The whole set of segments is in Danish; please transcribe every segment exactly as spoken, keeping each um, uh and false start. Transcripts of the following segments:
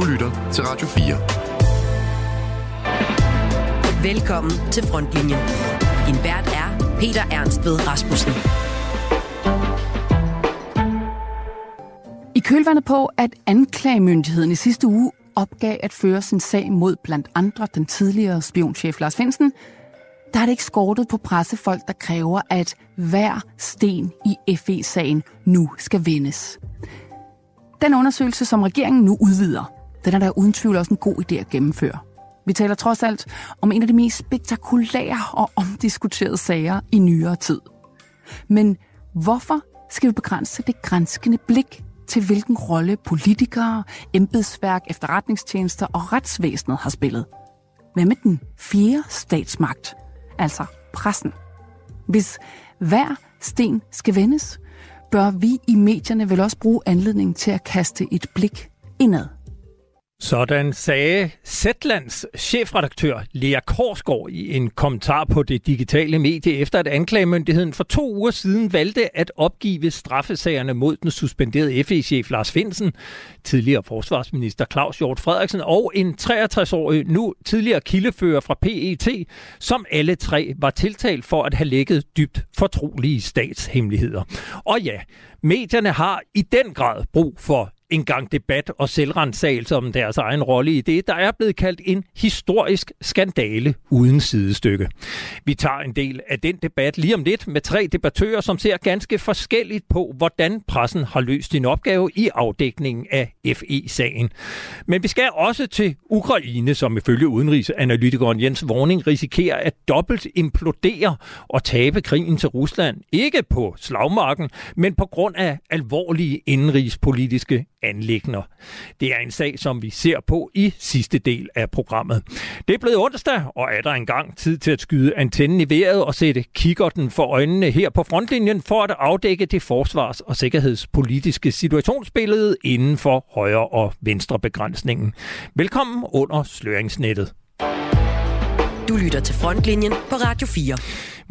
Du lytter til Radio fire. Velkommen til Frontlinjen. Din vært er Peter Ernstved Rasmussen. I kølvandet på, at anklagemyndigheden i sidste uge opgav at føre sin sag mod blandt andre den tidligere spionchef Lars Findsen, der er det ikke skortet på pressefolk, der kræver, at hver sten i F E-sagen nu skal vendes. Den undersøgelse, som regeringen nu udvider, den er der uden tvivl også en god idé at gennemføre. Vi taler trods alt om en af de mest spektakulære og omdiskuterede sager i nyere tid. Men hvorfor skal vi begrænse det granskende blik til, hvilken rolle politikere, embedsværk, efterretningstjenester og retsvæsenet har spillet? Hvad med den fjerde statsmagt, altså pressen? Hvis hver sten skal vendes, bør vi i medierne vel også bruge anledningen til at kaste et blik indad. Sådan sagde Zetlands chefredaktør Lea Korsgaard i en kommentar på det digitale medie, efter at anklagemyndigheden for to uger siden valgte at opgive straffesagerne mod den suspenderede F E-chef Lars Findsen, tidligere forsvarsminister Claus Hjort Frederiksen og en treogtres-årig nu tidligere kildefører fra P E T, som alle tre var tiltalt for at have lækket dybt fortrolige statshemmeligheder. Og ja, medierne har i den grad brug for en gang debat og selvrensagelse om deres egen rolle i det, der er blevet kaldt en historisk skandale uden sidestykke. Vi tager en del af den debat lige om lidt med tre debattører, som ser ganske forskelligt på, hvordan pressen har løst sin opgave i afdækningen af F E-sagen. Men vi skal også til Ukraine, som ifølge udenrigsanalytikeren Jens Warning risikerer at dobbelt implodere og tabe krigen til Rusland. Ikke på slagmarken, men på grund af alvorlige indenrigspolitiske anliggender. Det er en sag, som vi ser på i sidste del af programmet. Det er blevet onsdag, og er der engang tid til at skyde antennen i vejret og sætte kikkerten for øjnene her på Frontlinjen for at afdække det forsvars- og sikkerhedspolitiske situationsbillede inden for højre- og venstre begrænsningen. Velkommen under sløringsnettet. Du lytter til Frontlinjen på Radio fire.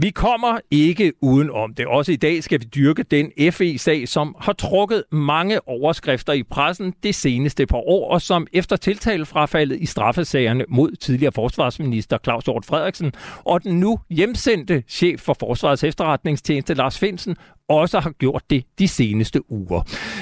Vi kommer ikke uden om det. Også i dag skal vi dyrke den F E-sag, som har trukket mange overskrifter i pressen det seneste par år, og som efter tiltalefrafaldet i straffesagerne mod tidligere forsvarsminister Claus Hjort Frederiksen og den nu hjemsendte chef for Forsvarets Efterretningstjeneste Lars Findsen også har gjort det de seneste uger.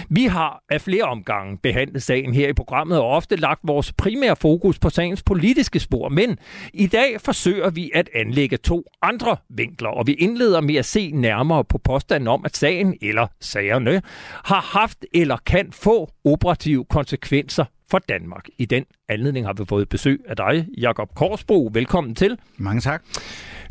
Vi har af flere omgange behandlet sagen her i programmet og ofte lagt vores primære fokus på sagens politiske spor, men i dag forsøger vi at anlægge to andre vinkler, og vi indleder med at se nærmere på påstanden om, at sagen eller sagerne har haft eller kan få operative konsekvenser for Danmark. I den anledning har vi fået besøg af dig, Jakob Korsbro. Velkommen til. Mange tak.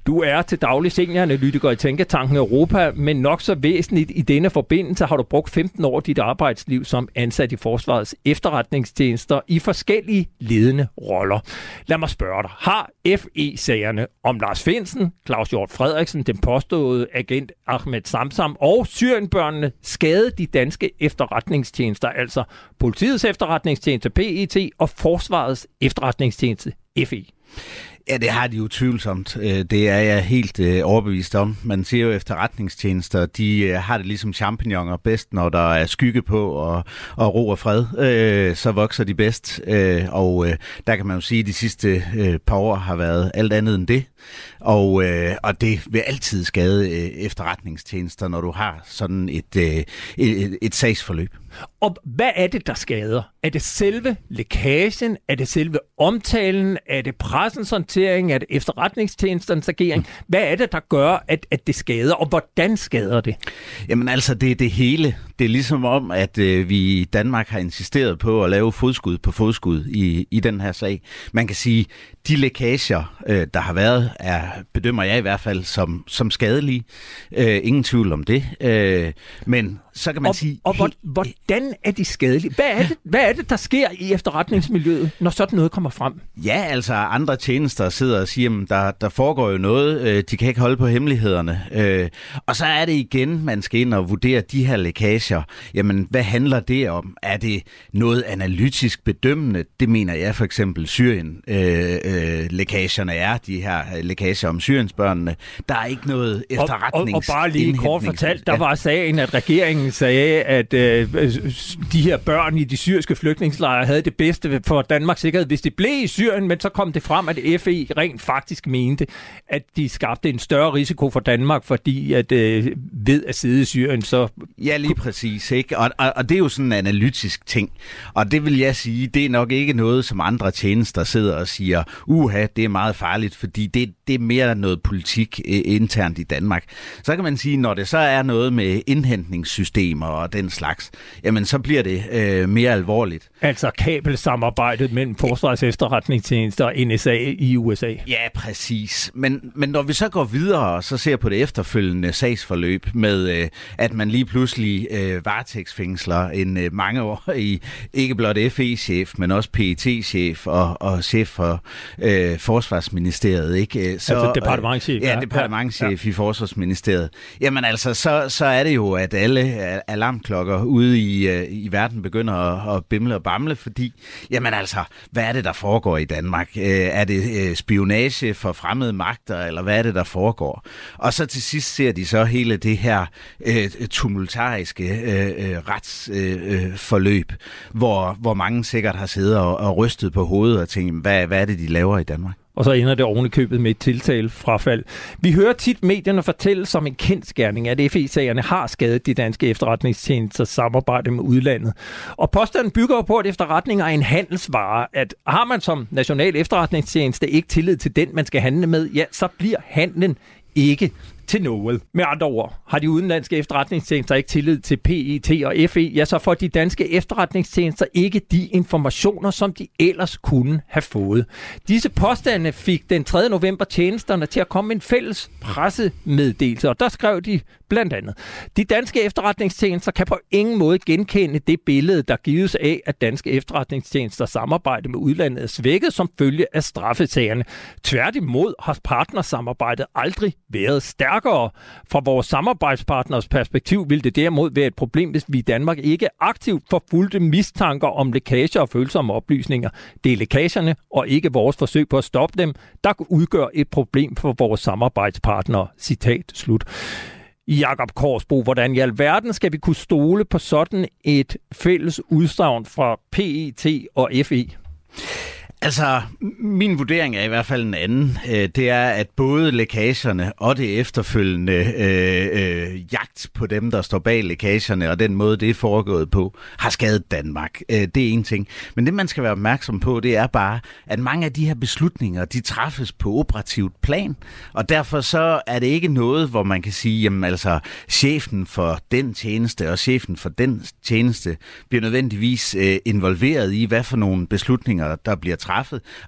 Du er til daglig senioranalytiker i Tænketanken Europa, men nok så væsentligt i denne forbindelse har du brugt femten år af dit arbejdsliv som ansat i Forsvarets Efterretningstjenester i forskellige ledende roller. Lad mig spørge dig, har F E-sagerne om Lars Findsen, Claus Hjort Frederiksen, den påståede agent Ahmed Samsam og syrienbørnene skadet de danske efterretningstjenester, altså Politiets Efterretningstjeneste, P E T, og Forsvarets Efterretningstjeneste, F E? Ja, det har de jo tvivlsomt. Det er jeg helt overbevist om. Man siger jo, at efterretningstjenester, de har det ligesom champignoner bedst, når der er skygge på og, og ro og fred. Så vokser de bedst, og der kan man jo sige, at de sidste par år har været alt andet end det. Og, og det vil altid skade efterretningstjenester, når du har sådan et, et, et sagsforløb. Og hvad er det, der skader? Er det selve lækagen? Er det selve omtalen? Er det pressens håndtering? Er det efterretningstjenesternes agering? Hvad er det, der gør, at, at det skader? Og hvordan skader det? Jamen altså, det er det hele. Det er ligesom om, at øh, vi i Danmark har insisteret på at lave fodskud på fodskud i, i den her sag. Man kan sige, de lækager, øh, der har været, er, bedømmer jeg i hvert fald som, som skadelige. Øh, ingen tvivl om det. Øh, men så kan man og, sige... Og helt... hvordan er de skadelige? Hvad er, det, hvad er det, der sker i efterretningsmiljøet, når sådan noget kommer frem? Ja, altså andre tjenester sidder og siger, at der, der foregår jo noget. Øh, de kan ikke holde på hemmelighederne. Øh, og så er det igen, man skal ind og vurdere de her lækager passager, jamen hvad handler det om? Er det noget analytisk bedømmende? Det mener jeg for eksempel Syrien. Øh, øh, lækagerne er de her lækager om Syriensbørnene. Der er ikke noget efterretnings. Og, og, og bare lige kort fortalt, der var sagen, at regeringen sagde, at øh, de her børn i de syriske flygtningslejre havde det bedste for Danmarks sikkerhed, hvis de blev i Syrien, men så kom det frem, at F E rent faktisk mente, at de skabte en større risiko for Danmark, fordi at øh, ved at sidde i Syrien, så... Ja, lige præcis, ikke? Og, og, og det er jo sådan en analytisk ting. Og det vil jeg sige, det er nok ikke noget, som andre tjenester sidder og siger, uha, det er meget farligt, fordi det, det er mere noget politik øh, internt i Danmark. Så kan man sige, når det så er noget med indhentningssystemer og den slags, jamen så bliver det øh, mere alvorligt. Altså kabelsamarbejdet mellem Forsvarets Efterretningstjeneste og N S A i U S A. Ja, præcis. Men, men når vi så går videre og så ser på det efterfølgende sagsforløb med, øh, at man lige pludselig øh, varetægtsfængsler en øh, mange år i ikke blot F E-chef, men også P E T-chef og, og chef for øh, Forsvarsministeriet. Ikke? Så, altså departementschef. Øh, ja, departementschef ja. I Forsvarsministeriet. Jamen altså, så, så er det jo, at alle alarmklokker ude i, øh, i verden begynder at, at bimle og bamle, fordi, jamen altså, hvad er det, der foregår i Danmark? Øh, er det øh, spionage for fremmede magter, eller hvad er det, der foregår? Og så til sidst ser de så hele det her øh, tumultariske øh, øh, retsforløb, øh, hvor, hvor mange sikkert har siddet og, og rystet på hovedet og tænkt, hvad, hvad er det, de laver i Danmark? Og så ender det oven i købet med et tiltalefrafald. Vi hører tit medierne fortælle som en kendsgerning, at F E-sagerne har skadet de danske efterretningstjenesters samarbejde med udlandet. Og påstanden bygger på, at efterretninger er en handelsvare. At har man som national efterretningstjeneste ikke tillid til den, man skal handle med, ja, så bliver handlen ikke til noget. Med andre ord, har de udenlandske efterretningstjenester ikke tillid til P E T og F E, ja, så får de danske efterretningstjenester ikke de informationer, som de ellers kunne have fået. Disse påstande fik den tredje november tjenesterne til at komme med en fælles pressemeddelelse, og der skrev de blandt andet: de danske efterretningstjenester kan på ingen måde genkende det billede, der gives af, at danske efterretningstjenester samarbejde med udlandet er svækket som følge af straffesagerne. Tværtimod har partnersamarbejdet aldrig været stærkt. Fra vores samarbejdspartners perspektiv vil det derimod være et problem, hvis vi i Danmark ikke aktivt forfulgte mistanker om lækager og følsomme oplysninger. Det er lækagerne og ikke vores forsøg på at stoppe dem, der udgør et problem for vores samarbejdspartnere. Citat slut. Jakob Korsbo, hvordan i alverden skal vi kunne stole på sådan et fælles udsagn fra P E T og F E? Altså, min vurdering er i hvert fald en anden. Det er, at både lækagerne og det efterfølgende øh, øh, jagt på dem, der står bag lækagerne, og den måde, det er foregået på, har skadet Danmark. Det er en ting. Men det, man skal være opmærksom på, det er bare, at mange af de her beslutninger, de træffes på operativt plan, og derfor så er det ikke noget, hvor man kan sige, jamen altså, chefen for den tjeneste og chefen for den tjeneste bliver nødvendigvis øh, involveret i, hvad for nogle beslutninger, der bliver træffet.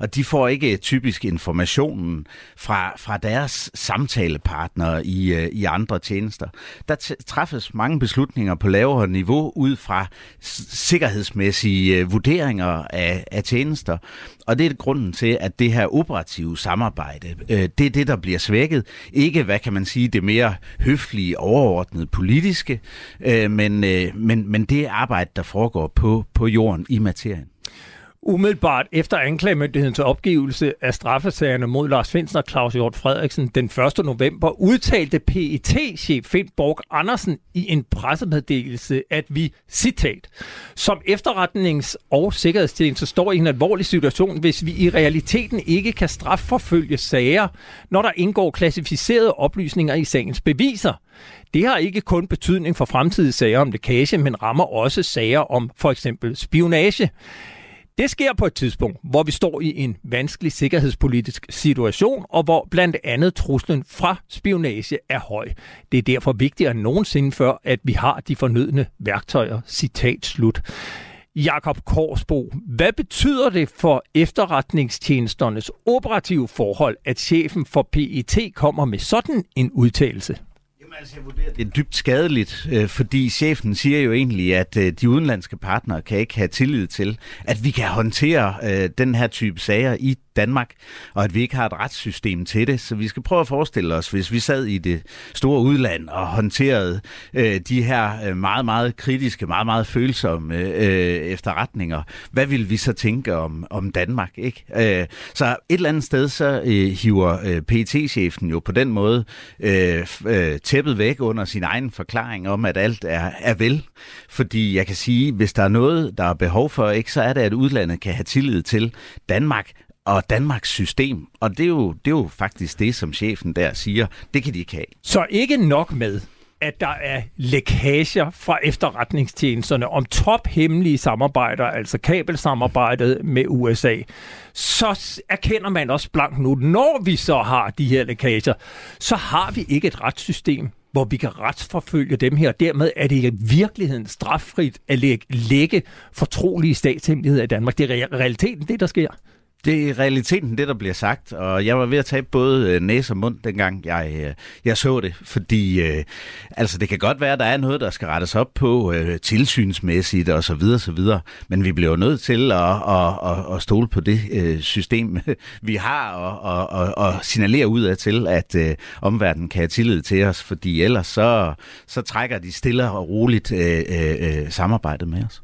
Og de får ikke typisk informationen fra, fra deres samtalepartnere i, i andre tjenester. Der t- træffes mange beslutninger på lavere niveau ud fra s- sikkerhedsmæssige vurderinger af, af tjenester. Og det er grunden til, at det her operative samarbejde, øh, det er det, der bliver svækket. Ikke, hvad kan man sige, det mere høflige, overordnede politiske, øh, men, øh, men, men det arbejde, der foregår på, på jorden i materien. Umiddelbart efter anklagemyndighedens opgivelse af straffesagerne mod Lars Findsen og Claus Hjort Frederiksen den første november, udtalte P E T-chef Finn Borch Andersen i en pressemeddelelse, at vi, citat, som efterretnings- og sikkerhedstjeneste står i en alvorlig situation, hvis vi i realiteten ikke kan strafforfølge sager, når der indgår klassificerede oplysninger i sagens beviser. Det har ikke kun betydning for fremtidige sager om lækage, men rammer også sager om for eksempel spionage. Det sker på et tidspunkt, hvor vi står i en vanskelig sikkerhedspolitisk situation, og hvor blandt andet truslen fra spionage er høj. Det er derfor vigtigere end nogensinde før, at vi har de fornødne værktøjer. Citat slut. Jakob Korsbo, hvad betyder det for efterretningstjenesternes operative forhold, at chefen for P E T kommer med sådan en udtalelse? Altså, jeg vurderer, det er dybt skadeligt, fordi chefen siger jo egentlig, at de udenlandske partnere kan ikke have tillid til, at vi kan håndtere den her type sager i Danmark, og at vi ikke har et retssystem til det. Så vi skal prøve at forestille os, hvis vi sad i det store udland og håndterede øh, de her meget, meget kritiske, meget, meget følsomme øh, efterretninger. Hvad vil vi så tænke om, om Danmark, ikke? Øh, så et eller andet sted, så øh, hiver øh, P E T-chefen jo på den måde øh, øh, tæppet væk under sin egen forklaring om, at alt er, er vel. Fordi jeg kan sige, hvis der er noget, der er behov for, ikke, så er det, at udlandet kan have tillid til Danmark og Danmarks system. Og det er jo, det er jo faktisk det, som chefen der siger. Det kan de ikke have. Så ikke nok med, at der er lækager fra efterretningstjenesterne om tophemmelige samarbejder, altså kabelsamarbejdet med U S A, så erkender man også blankt nu, når vi så har de her lækager, så har vi ikke et retssystem, hvor vi kan retsforfølge dem her. Dermed er det i virkeligheden straffrit at lægge, lægge fortrolige statshemmeligheder i Danmark. Det er realiteten, det der sker. Det er realiteten, det der bliver sagt, og jeg var ved at tage både næse og mund, dengang jeg, jeg så det, fordi øh, altså det kan godt være, at der er noget, der skal rettes op på øh, tilsynsmæssigt og så videre, så videre, men vi bliver jo nødt til at, at, at, at stole på det øh, system, vi har, og, og, og signalere ud af til, at øh, omverdenen kan have tillid til os, fordi ellers så, så trækker de stille og roligt øh, øh, samarbejdet med os.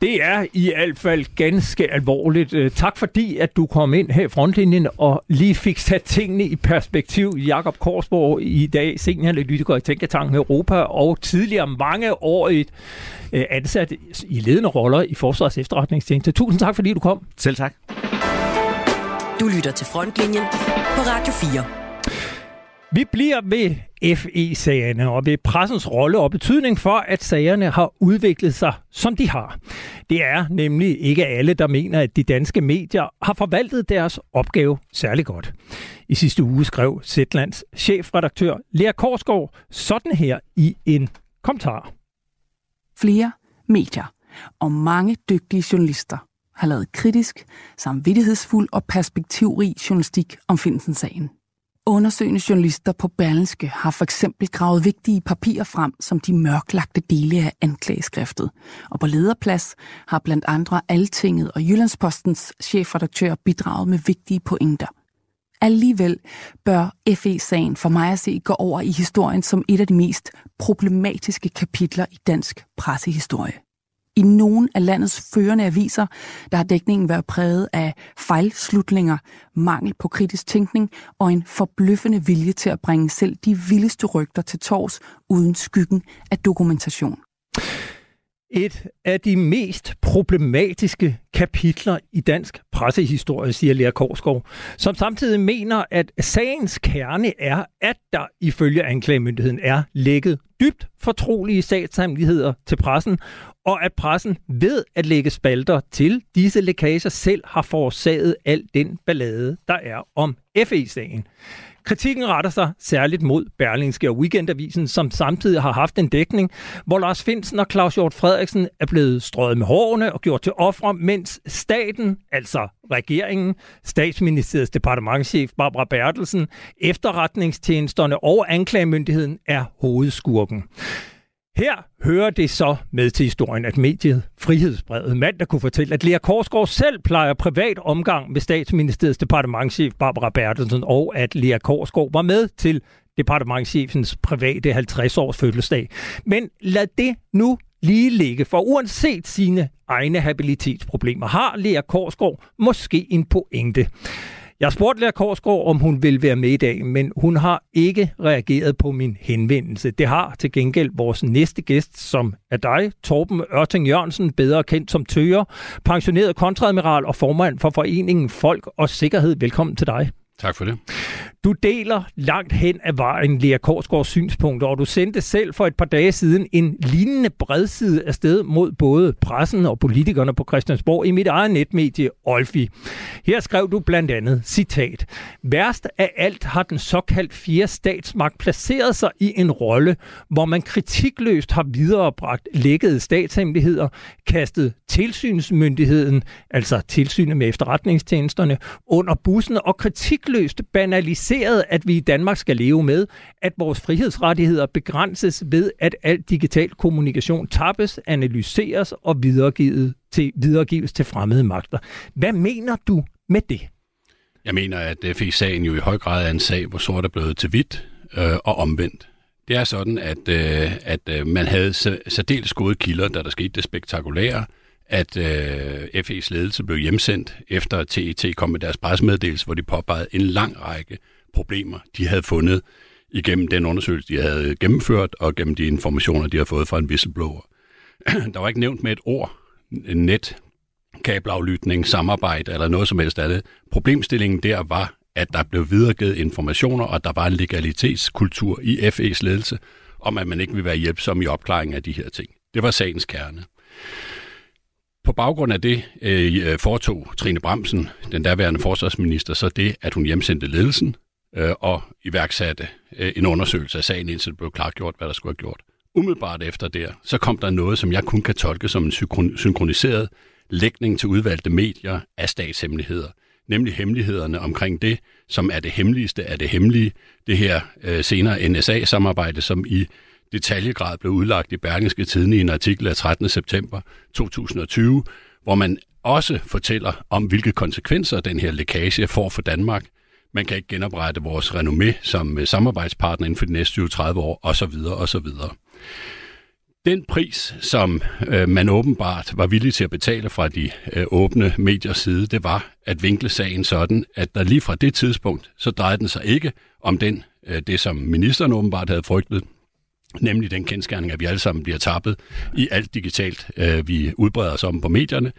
Det er i hvert fald ganske alvorligt. Tak fordi, at du kom ind her i Frontlinjen og lige fik sat tingene i perspektiv. Jakob Korsborg i dag, senioranalytiker i Tænketanken Europa og tidligere mange år ansat i ledende roller i Forsvarets Efterretningstjeneste. Tusind tak fordi, du kom. Selv tak. Du lytter til Frontlinjen på Radio fire. Vi bliver ved F E-sagerne og ved pressens rolle og betydning for, at sagerne har udviklet sig, som de har. Det er nemlig ikke alle, der mener, at de danske medier har forvaltet deres opgave særlig godt. I sidste uge skrev Zetlands chefredaktør Lea Korsgaard sådan her i en kommentar. Flere medier og mange dygtige journalister har lavet kritisk, samvittighedsfuld og perspektivrig journalistik om Findsen-sagen. Undersøgende journalister på Berlingske har for eksempel gravet vigtige papirer frem, som de mørklagte dele af anklageskriftet. Og på lederplads har blandt andre Altinget og Jyllandspostens chefredaktør bidraget med vigtige pointer. Alligevel bør F E-sagen for mig at se gå over i historien som et af de mest problematiske kapitler i dansk pressehistorie. I nogle af landets førende aviser, der har dækningen været præget af fejlslutninger, mangel på kritisk tænkning og en forbløffende vilje til at bringe selv de vildeste rygter til torvs uden skyggen af dokumentation. Et af de mest problematiske kapitler i dansk pressehistorie, siger Lea Korsgaard, som samtidig mener, at sagens kerne er, at der ifølge anklagemyndigheden er lækket dybt fortrolige statshemmeligheder til pressen, og at pressen ved at lægge spalter til disse lækager selv har forårsaget al den ballade, der er om F E-sagen. Kritikken retter sig særligt mod Berlingske og Weekendavisen, som samtidig har haft en dækning, hvor Lars Findsen og Claus Hjort Frederiksen er blevet strøget med hårene og gjort til ofre, mens staten, altså regeringen, statsministeriets departementschef Barbara Bertelsen, efterretningstjenesterne og anklagemyndigheden er hovedskurken. Her hører det så med til historien, at mediet Frihedsbrevet mandag kunne fortælle, at Lea Korsgaard selv plejer privat omgang med statsministeriets departementschef Barbara Bertelsen, og at Lea Korsgaard var med til departementschefens private halvtreds-års fødselsdag. Men lad det nu lige ligge, for uanset sine egne habilitetsproblemer har Lea Korsgaard måske en pointe. Jeg spurgte Lea Korsgaard, om hun ville være med i dag, men hun har ikke reageret på min henvendelse. Det har til gengæld vores næste gæst, som er dig, Torben Ørting Jørgensen, bedre kendt som Tøger, pensioneret kontreadmiral og formand for foreningen Folk og Sikkerhed. Velkommen til dig. Tak for det. Du deler langt hen ad vejen Lea Korsgaards synspunkter, og du sendte selv for et par dage siden en lignende bredside afsted mod både pressen og politikerne på Christiansborg i mit eget netmedie, Olfi. Her skrev du blandt andet, citat, værst af alt har den såkaldt fjerde statsmagt placeret sig i en rolle, hvor man kritikløst har viderebragt lækkede statshemmeligheder, kastet tilsynsmyndigheden, altså tilsynet med efterretningstjenesterne, under bussen og kritik løst banaliseret, at vi i Danmark skal leve med, at vores frihedsrettigheder begrænses ved, at al digital kommunikation tappes, analyseres og videregives til, videregives til fremmede magter. Hvad mener du med det? Jeg mener, at F E-sagen jo i høj grad er en sag, hvor sort er blevet til hvidt øh, og omvendt. Det er sådan, at, øh, at øh, man havde særdeles gode kilder, da der skete det spektakulære, at øh, F E's ledelse blev hjemsendt, efter at T E T kom med deres pressemeddelelse, hvor de påpegede en lang række problemer, de havde fundet igennem den undersøgelse, de havde gennemført, og gennem de informationer, de havde fået fra en whistleblower. Der var ikke nævnt med et ord, net, kabelaflytning, samarbejde eller noget som helst af det. Problemstillingen der var, at der blev videregivet informationer, og der var en legalitetskultur i F E's ledelse, om at man ikke ville være hjælpsom i opklaringen af de her ting. Det var sagens kerne. På baggrund af det øh, foretog Trine Bramsen, den daværende forsvarsminister, så det, at hun hjemsendte ledelsen øh, og iværksatte øh, en undersøgelse af sagen, indtil det blev klargjort, hvad der skulle have gjort. Umiddelbart efter der, så kom der noget, som jeg kun kan tolke som en synkroniseret lægning til udvalgte medier af statshemmeligheder. Nemlig hemmelighederne omkring det, som er det hemmeligste af det hemmelige. Det her øh, senere N S A-samarbejde, som i detaljegrad blev udlagt i Berlingske Tidende i en artikel af trettende september to tusind og tyve, hvor man også fortæller om, hvilke konsekvenser den her lækage får for Danmark. Man kan ikke genoprette vores renommé som samarbejdspartner inden for de næste tyve til tredive år, osv. osv. Den pris, som øh, man åbenbart var villig til at betale fra de øh, åbne mediers side, det var at vinkle sagen sådan, at der lige fra det tidspunkt, så drejede den sig ikke om den, øh, det, som ministeren åbenbart havde frygtet, nemlig den kendsgerning, at vi alle sammen bliver tappet i alt digitalt, øh, vi udbreder os om på medierne.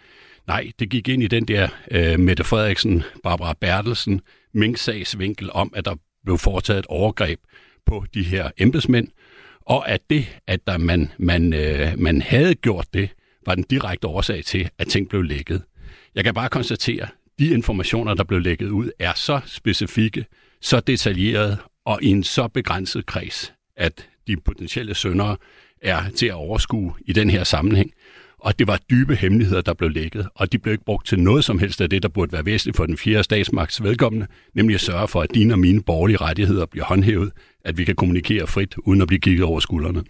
Nej, det gik ind i den der øh, Mette Frederiksen, Barbara Bertelsen, Mink-sagsvinkel om, at der blev foretaget et overgreb på de her embedsmænd, og at det, at der man, man, øh, man havde gjort det, var den direkte årsag til, at ting blev lækket. Jeg kan bare konstatere, at de informationer, der blev lækket ud, er så specifikke, så detaljerede og i en så begrænset kreds, at de potentielle syndere er til at overskue i den her sammenhæng. Og det var dybe hemmeligheder, der blev lækket, og de blev ikke brugt til noget som helst af det, der burde være væsentligt for den fjerde statsmagts vedkommende, nemlig at sørge for, at dine og mine borgerlige rettigheder bliver håndhævet, at vi kan kommunikere frit, uden at blive kigget over skuldrene.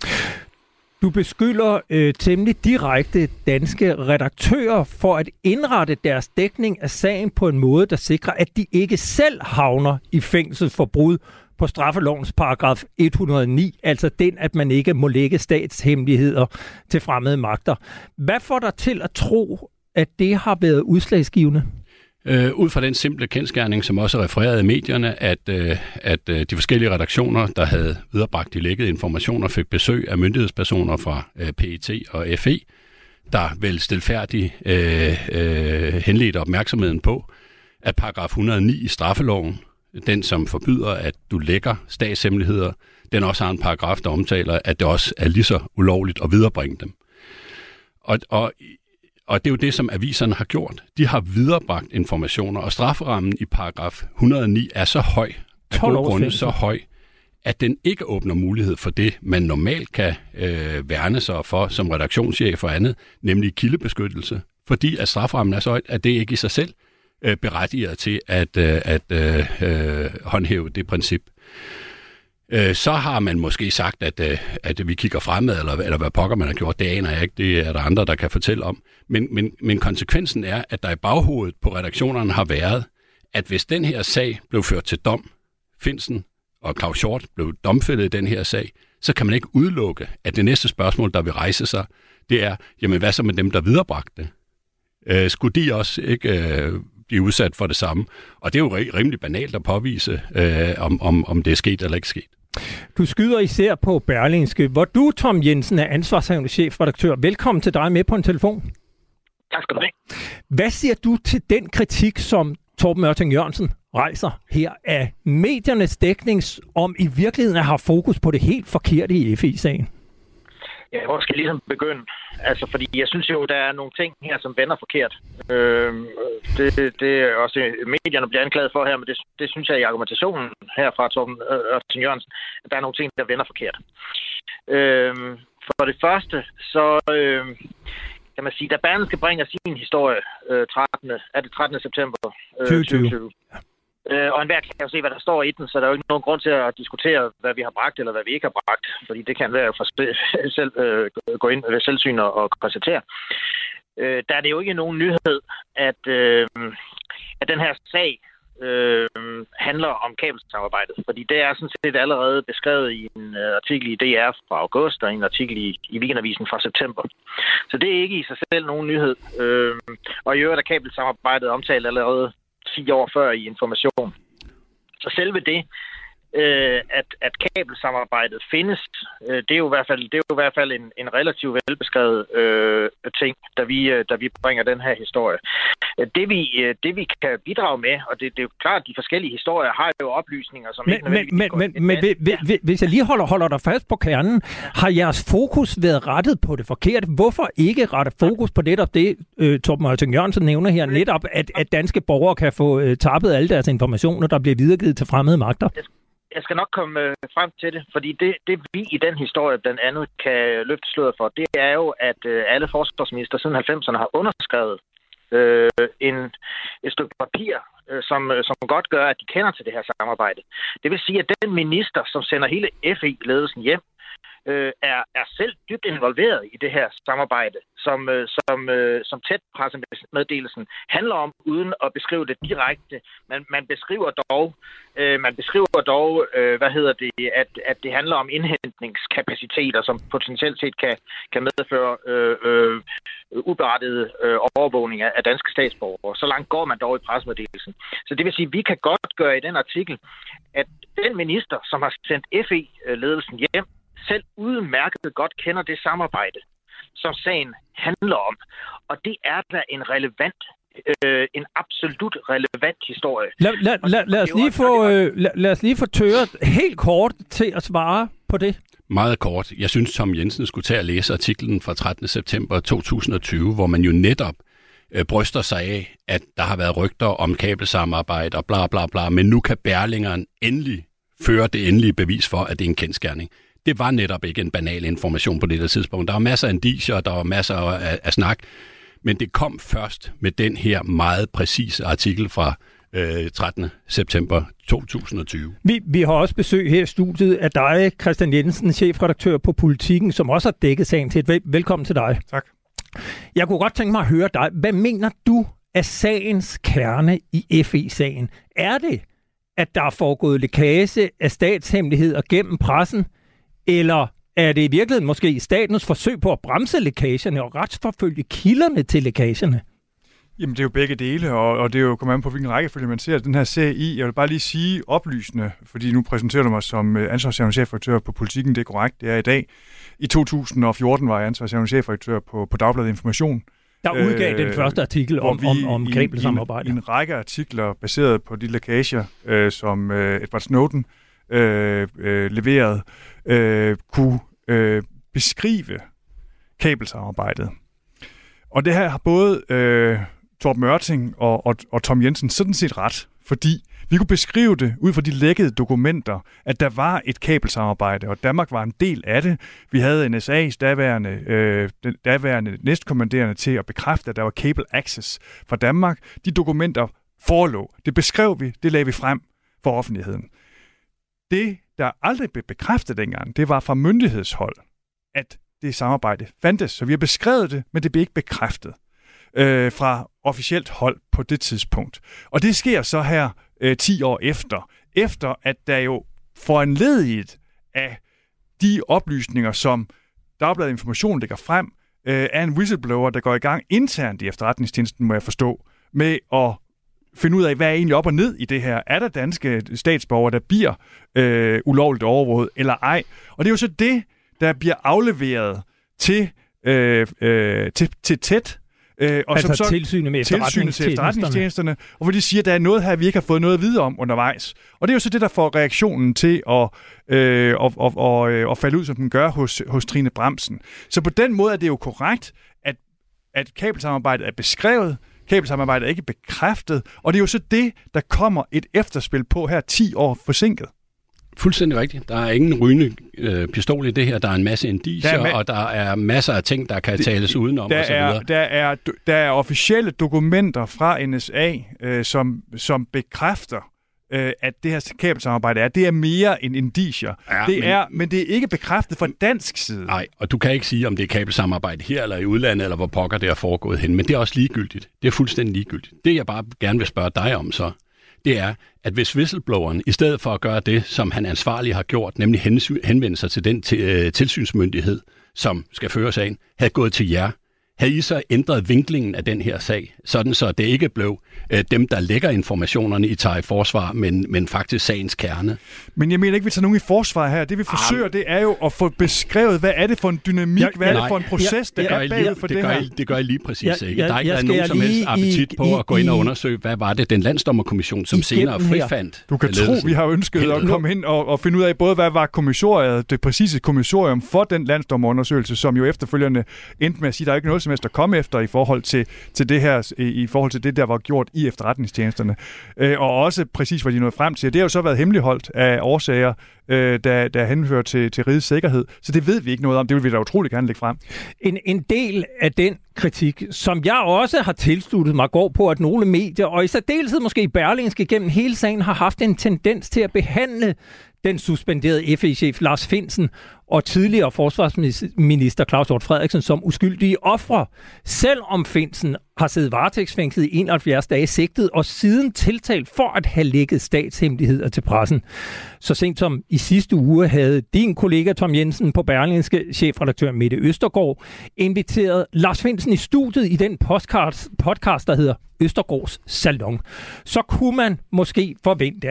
Du beskylder øh, temmelig direkte danske redaktører for at indrette deres dækning af sagen på en måde, der sikrer, at de ikke selv havner i fængsel for brud på straffelovens paragraf et hundrede og ni, altså den, at man ikke må lægge statshemmeligheder til fremmede magter. Hvad får dig til at tro, at det har været udslagsgivende? Øh, ud fra den simple kendsgerning, som også er refereret i medierne, at, øh, at øh, de forskellige redaktioner, der havde viderebragt de lækkede informationer, fik besøg af myndighedspersoner fra øh, P E T og F E, der vel stilfærdigt øh, øh, henledte opmærksomheden på, at paragraf et hundrede og ni i straffeloven, den som forbyder, at du lækker statshemmeligheder, den også har en paragraf, der omtaler, at det også er lige så ulovligt at viderebringe dem. Og, og, og det er jo det, som aviserne har gjort. De har viderebragt informationer, og strafferammen i paragraf et hundrede og ni er så høj, af gode grunde så høj, at den ikke åbner mulighed for det, man normalt kan øh, værne sig for som redaktionschef og andet, nemlig kildebeskyttelse, fordi at strafferammen er så høj, at det ikke i sig selv berettiger til at, at, at, at håndhæve det princip. Så har man måske sagt, at, at vi kigger fremad, eller, eller hvad pokker man har gjort, det aner jeg ikke, det er der andre, der kan fortælle om. Men, men, men konsekvensen er, at der i baghovedet på redaktionerne har været, at hvis den her sag blev ført til dom, Findsen og Claus Hjort blev domfældet i den her sag, så kan man ikke udelukke, at det næste spørgsmål, der vil rejse sig, det er, jamen hvad så med dem, der viderebragte det? Skulle de også ikke blive udsat for det samme. Og det er jo rimelig banalt at påvise, øh, om, om, om det er sket eller ikke sket. Du skyder især på Berlingske, hvor du, Tom Jensen, er ansvarshavende chefredaktør. Velkommen til dig med på en telefon. Tak skal du have. Hvad siger du til den kritik, som Torben Ørting Jørgensen rejser her af mediernes dækning, om i virkeligheden har fokus på det helt forkerte i F E-sagen? Ja, hvor skal ligesom begynde? Altså, fordi jeg synes jo, der er nogle ting her, som vender forkert. Øh, det, det er også medierne bliver anklaget for her, men det, det synes jeg i argumentationen her fra Torben Ørting Jørgensen, at der er nogle ting, der vender forkert. Øh, for det første, så øh, kan man sige, da Berlingske bringer sin historie øh, trettende, er det trettende september tyve tyve, Øh, og enhver kan jo se, hvad der står i den, så der er jo ikke nogen grund til at diskutere, hvad vi har bragt eller hvad vi ikke har bragt, fordi det kan være for selv øh, gå ind ved selvsyn og, og konstatere. Øh, der er det jo ikke nogen nyhed, at, øh, at den her sag øh, handler om kabelsamarbejdet, fordi det er sådan set allerede beskrevet i en øh, artikel i D R fra august og en artikel i, i Weekendavisen fra september. Så det er ikke i sig selv nogen nyhed. Øh, og i øvrigt er kabelsamarbejdet omtalt allerede ti år før i Information. Så selve det, øh, at, at kabelsamarbejdet findes, øh, det er jo i hvert fald, det er jo i hvert fald en, en relativt velbeskrevet øh, ting, da vi, øh, da vi bringer den her historie. Det vi, øh, det vi kan bidrage med, og det, det er jo klart, at de forskellige historier har jo oplysninger, som... Men, ikke men, men, men, men ved, ved, ved, hvis jeg lige holder, holder dig fast på kernen, har jeres fokus været rettet på det forkerte? Hvorfor ikke rette fokus på netop det, øh, Torben Højting Jørgensen nævner her, netop at, at danske borgere kan få øh, tappet alle deres informationer, der bliver videregivet til fremmede magter? Jeg skal nok komme frem til det, fordi det, det vi i den historie blandt andet kan løfte sløret for, det er jo, at alle forsvarsminister siden halvfemserne har underskrevet øh, en, et stykke papir, øh, som, som godt gør, at de kender til det her samarbejde. Det vil sige, at den minister, som sender hele F E-ledelsen hjem, øh, er, er selv dybt involveret i det her samarbejde, som, øh, som, øh, som tæt pressemeddelelsen handler om, uden at beskrive det direkte. Man, man beskriver dog, øh, man beskriver dog øh, hvad hedder det, at, at det handler om indhentningskapaciteter, som potentielt set kan, kan medføre øh, øh, uberettiget øh, overvågning af danske statsborgere. Så langt går man dog i pressemeddelelsen. Så det vil sige, at vi kan godt gøre i den artikel, at den minister, som har sendt F E-ledelsen hjem, selv udmærket godt kender det samarbejde, som sagen handler om. Og det er da en relevant, øh, en absolut relevant historie. Lad, lad, lad, lad, os, lige få, øh, lad, lad os lige få tøret helt kort til at svare på det. Meget kort. Jeg synes, Tom Jensen skulle tage og læse artiklen fra trettende september to tusind og tyve, hvor man jo netop øh, bryster sig af, at der har været rygter om kabelsamarbejde og bla bla bla, men nu kan Berlingeren endelig føre det endelige bevis for, at det er en kendsgerning. Det var netop ikke en banal information på det der tidspunkt. Der var masser af indicier, og der var masser af, af snak, men det kom først med den her meget præcise artikel fra øh, trettende september to tusind og tyve. Vi, vi har også besøg her i studiet af dig, Christian Jensen, chefredaktør på Politiken, som også har dækket sagen til et. Velkommen til dig. Tak. Jeg kunne godt tænke mig at høre dig. Hvad mener du af sagens kerne i F E-sagen? Er det, at der er foregået lækage af statshemmeligheder gennem pressen, eller er det i virkeligheden måske statens forsøg på at bremse lækagerne og retsforfølge kilderne til lækagerne? Jamen, det er jo begge dele, og, og det er jo kommet an på, hvilken rækkefølge man ser den her serie i. Jeg vil bare lige sige oplysende, fordi nu præsenterer du mig som ansvarshavende chefredaktør på Politiken, det er korrekt, det er i dag. I to tusind og fjorten var jeg ansvarshavende chefredaktør på, på Dagbladet Information. Der udgav øh, den første artikel om, om, om kabelsamarbejde. I en, en række artikler baseret på de lækager, øh, som øh, Edward Snowden Øh, øh, leveret, øh, kunne øh, beskrive kabelsamarbejdet. Og det her har både øh, Torben Ørting og, og, og Tom Jensen sådan set ret, fordi vi kunne beskrive det ud fra de lækkede dokumenter, at der var et kabelsamarbejde, og Danmark var en del af det. Vi havde N S A's daværende, øh, daværende næstkommanderende til at bekræfte, at der var cable access fra Danmark. De dokumenter forelå. Det beskrev vi, det lagde vi frem for offentligheden. Det, der aldrig blev bekræftet dengang, det var fra myndighedshold, at det samarbejde fandtes. Så vi har beskrevet det, men det blev ikke bekræftet øh, fra officielt hold på det tidspunkt. Og det sker så her øh, ti år efter, efter at der jo foranlediget af de oplysninger, som Dagbladet Information lægger frem, øh, er en whistleblower, der går i gang internt i efterretningstjenesten, må jeg forstå, med at finde ud af, hvad er egentlig op og ned i det her. Er der danske statsborgere, der bliver øh, ulovligt overvåget, eller ej? Og det er jo så det, der bliver afleveret til, øh, øh, til, til T E T, øh, og altså som så tilsynet med efterretningstjenesterne. efterretningstjenesterne, og hvor de siger, at der er noget her, vi ikke har fået noget at vide om undervejs. Og det er jo så det, der får reaktionen til at, øh, og, og, og, øh, at falde ud, som den gør hos, hos Trine Bramsen. Så på den måde er det jo korrekt, at, at kabelsamarbejdet er beskrevet, kabelsamarbejdet er ikke bekræftet, og det er jo så det, der kommer et efterspil på her ti år forsinket. Fuldstændig rigtigt. Der er ingen rygende øh, pistol i det her. Der er en masse indicier, ma- og der er masser af ting, der kan det, tales udenom osv. Der, der, der er officielle dokumenter fra N S A, øh, som, som bekræfter, øh, at det her kabelsamarbejde er. Det er mere end indicier. Ja, det men, er, men det er ikke bekræftet fra dansk side. Nej, og du kan ikke sige, om det er kabelsamarbejde her eller i udlandet, eller hvor pokker det er foregået hen. Men det er også ligegyldigt. Det er fuldstændig ligegyldigt. Det, jeg bare gerne vil spørge dig om så, det er, at hvis whistlebloweren, i stedet for at gøre det, som han ansvarlig har gjort, nemlig henvende sig til den tilsynsmyndighed, som skal føre sagen, havde gået til jer, havde I så ændret vinklingen af den her sag, sådan så det ikke blev øh, dem, der lægger informationerne i tager i forsvar, men, men faktisk sagens kerne? Men jeg mener ikke, vi tager nogen i forsvar her. Det vi forsøger, Arh, det er jo at få beskrevet, hvad er det for en dynamik, jeg, hvad nej, er det for en proces, jeg, der jeg, er bagud for det, det her? I, det gør I lige præcis jeg, ikke. Jeg, der er ikke nogen som helst appetit på i, at gå ind og undersøge, hvad var det, den landsdommerkommission, som senere frifandt. Du kan ledelsen. Tro, vi har ønsket Helt at komme hen og, og finde ud af, både hvad var kommissoriet, det præcise kommissorium for den landsdommerundersøgelse, som jo efterfølgende endte med at sige, der er ikke noget semester kom efter i forhold til, til det her, i forhold til det, der var gjort i efterretningstjenesterne. Øh, og også præcis, hvad de nåede frem til. Det har jo så været hemmeligholdt af årsager, øh, der, der henhører til, til rigets sikkerhed. Så det ved vi ikke noget om. Det vil vi da utroligt gerne lægge frem. En, en del af den kritik, som jeg også har tilsluttet mig, går på, at nogle medier, og i særdeleshed måske i Berlingske gennem hele sagen, har haft en tendens til at behandle den suspenderede F E-chef Lars Findsen og tidligere forsvarsminister Claus Hjort Frederiksen som uskyldige ofre, selvom Findsen har siddet varetægtsfængslet i enoghalvfjerds dage sigtet og siden tiltalt for at have lækket statshemmeligheder til pressen. Så sent som i sidste uge havde din kollega Tom Jensen på Berlingske, chefredaktør Mette Østergaard, inviteret Lars Findsen i studiet i den podcast, podcast der hedder Østergaards Salon. Så kunne man måske forvente,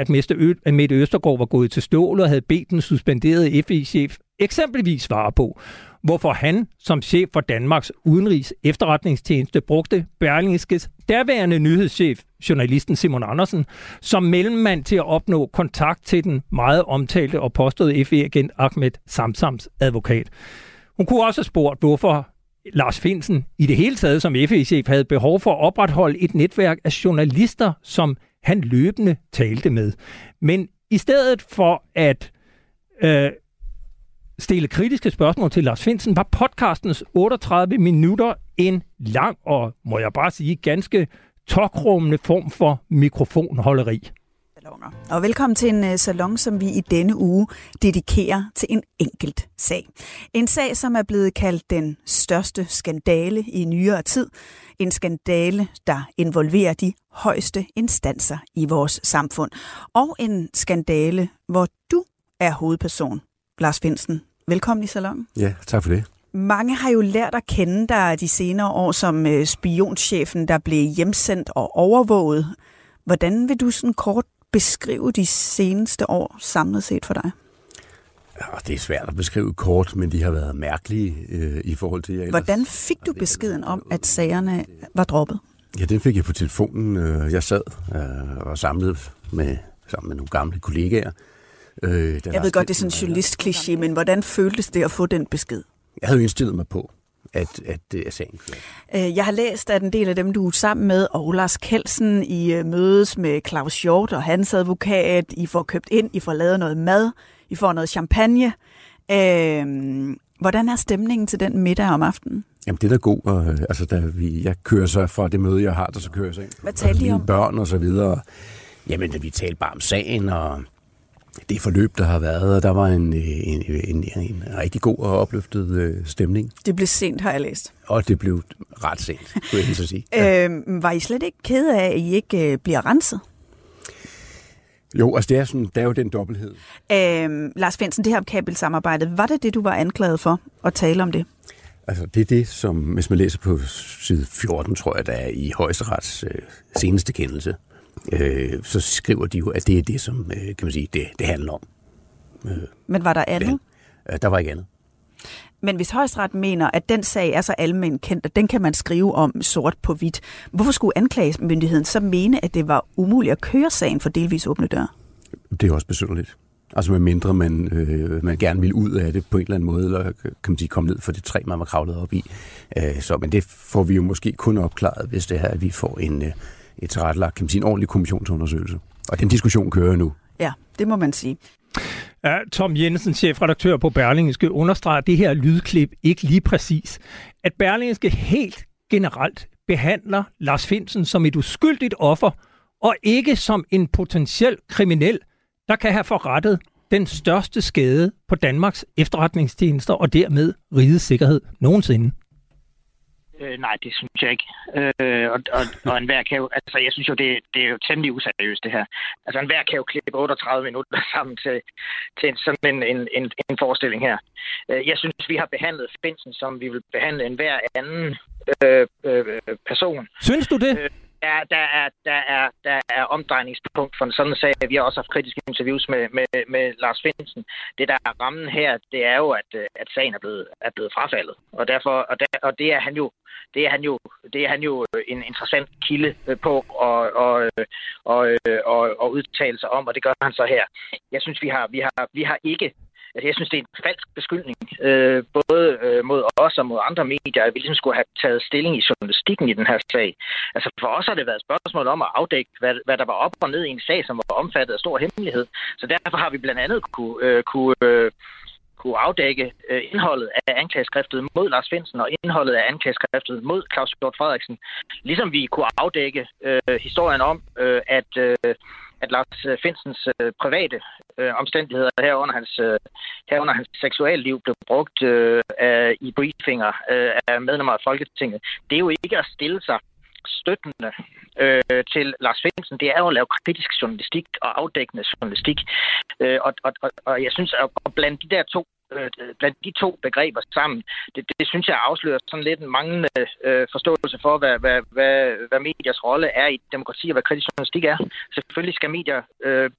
at Mette Østergaard var gået til stålet og havde bedt den suspenderede F E-chef eksempelvis svare på, hvorfor han som chef for Danmarks udenrigs efterretningstjeneste brugte Berlingskes daværende nyhedschef, journalisten Simon Andersen, som mellemmand til at opnå kontakt til den meget omtalte og påståede F E-agent Ahmed Samsams advokat. Hun kunne også have spurgt, hvorfor Lars Findsen i det hele taget som F E-chef havde behov for at opretholde et netværk af journalister, som han løbende talte med. Men i stedet for at øh, stille kritiske spørgsmål til Lars Findsen, var podcastens otteogtredive minutter en lang og, må jeg bare sige, ganske tokrummende form for mikrofonholderi. Og velkommen til en salon, som vi i denne uge dedikerer til en enkelt sag. En sag, som er blevet kaldt den største skandale i nyere tid. En skandale, der involverer de højeste instanser i vores samfund. Og en skandale, hvor du er hovedperson, Lars Findsen. Velkommen i salon. Ja, tak for det. Mange har jo lært at kende dig de senere år som spionchefen, der blev hjemsendt og overvåget. Hvordan vil du sådan kort beskrive de seneste år samlet set for dig? Ja, det er svært at beskrive kort, men de har været mærkelige øh, i forhold til... Jeg Hvordan fik du beskeden om, at sagerne var droppet? Ja, den fik jeg på telefonen. Jeg sad øh, og samlede med, sammen med nogle gamle kollegaer. Øh, jeg ved godt, det er sådan en journalistkliché, men hvordan føltes det at få den besked? Jeg havde jo indstillet mig på, at, at det er sagen. Jeg har læst, at en del af dem, du er sammen med, og Lars Kelsen, I mødes med Claus Hjort og hans advokat. I får købt ind, I får lavet noget mad, I får noget champagne. Øhm, hvordan er stemningen til den middag om aftenen? Jamen, det er da god. Og, altså, da vi, jeg kører så fra det møde, jeg har, der så kører jeg så ind. Hvad talte I om? Børn og så videre. Jamen, vi talte bare om sagen og det forløb, der har været, og der var en, en, en, en rigtig god og opløftet øh, stemning. Det blev sent, har jeg læst. Og det blev ret sent, kunne jeg så sige. Ja. Øh, var I slet ikke ked af, at I ikke øh, bliver renset? Jo, altså det er, sådan, der er jo den dobbelthed. Øh, Lars Findsen, det her kabelsamarbejde, var det det, du var anklaget for at tale om det? Altså det er det, som, hvis man læser på side fjorten, tror jeg, der er i Højesterets øh, seneste kendelse, Øh, så skriver de jo, at det er det, som øh, kan man sige, det, det handler om. Øh, Men var der andet? Ja, der var ikke andet. Men hvis Højesteret mener, at den sag er så almen kendt, og den kan man skrive om sort på hvidt, hvorfor skulle anklagemyndigheden så mene, at det var umuligt at køre sagen for delvis åbne døre? Det er også besynderligt. Altså med mindre man, øh, man gerne vil ud af det på en eller anden måde, eller kan man sige, komme ned for det træ, man var kravlet op i. Øh, så, men det får vi jo måske kun opklaret, hvis det her, at vi får en... Øh, et tilrettelagt, kan man sige, en ordentlig kommissionsundersøgelse. Og den diskussion kører nu. Ja, det må man sige. Ja, Tom Jensen, chefredaktør på Berlingske, understreger det her lydklip ikke lige præcis, at Berlingske helt generelt behandler Lars Findsen som et uskyldigt offer, og ikke som en potentiel kriminel, der kan have forrettet den største skade på Danmarks efterretningstjenester og dermed rigets sikkerhed nogensinde. Øh, nej, det synes jeg ikke. Øh, og, og, og enhver kan jo, altså jeg synes jo, det, det er jo temmelig useriøst det her. Altså enhver kan jo klippe otteogtredive minutter sammen til, til sådan en, en, en, en forestilling her. Øh, jeg synes, vi har behandlet Finsen, som vi vil behandle enhver anden øh, øh, person. Synes du det? Øh, Der, der, er, der, er, der er omdrejningspunkt for en sådan sag. Vi har også haft kritiske interviews med, med, med Lars Finsen. Det, der er rammen her, det er jo, at, at sagen er blevet, er blevet frafaldet. Og, derfor, og, der, og det er han jo, det er han jo, det er han jo en interessant kilde på og, og, og, og, og udtale sig om, og det gør han så her. Jeg synes, vi har, vi har, vi har ikke... Jeg synes, det er en falsk beskyldning, øh, både øh, mod os og mod andre medier, at vi ligesom skulle have taget stilling i journalistikken i den her sag. Altså for os har det været et spørgsmål om at afdække, hvad, hvad der var op og ned i en sag, som var omfattet af stor hemmelighed. Så derfor har vi blandt andet kunne, øh, kunne, øh, kunne afdække øh, indholdet af anklageskriftet mod Lars Finsen og indholdet af anklageskriftet mod Claus Hjort Frederiksen. Ligesom vi kunne afdække øh, historien om, øh, at... Øh, at Lars Finsens øh, private øh, omstændigheder herunder hans, øh, herunder hans seksualliv blev brugt øh, af, i briefinger øh, af medlemmer af Folketinget. Det er jo ikke at stille sig støttende øh, til Lars Finsen. Det er jo at lave kritisk journalistik og afdækkende journalistik. Øh, og, og, og jeg synes, at blande de der to blandt de to begreber sammen, det, det synes jeg afslører sådan lidt en manglende øh, forståelse for, hvad, hvad, hvad, hvad mediers rolle er i demokrati og hvad kritisk journalistik er. Selvfølgelig skal medier øh,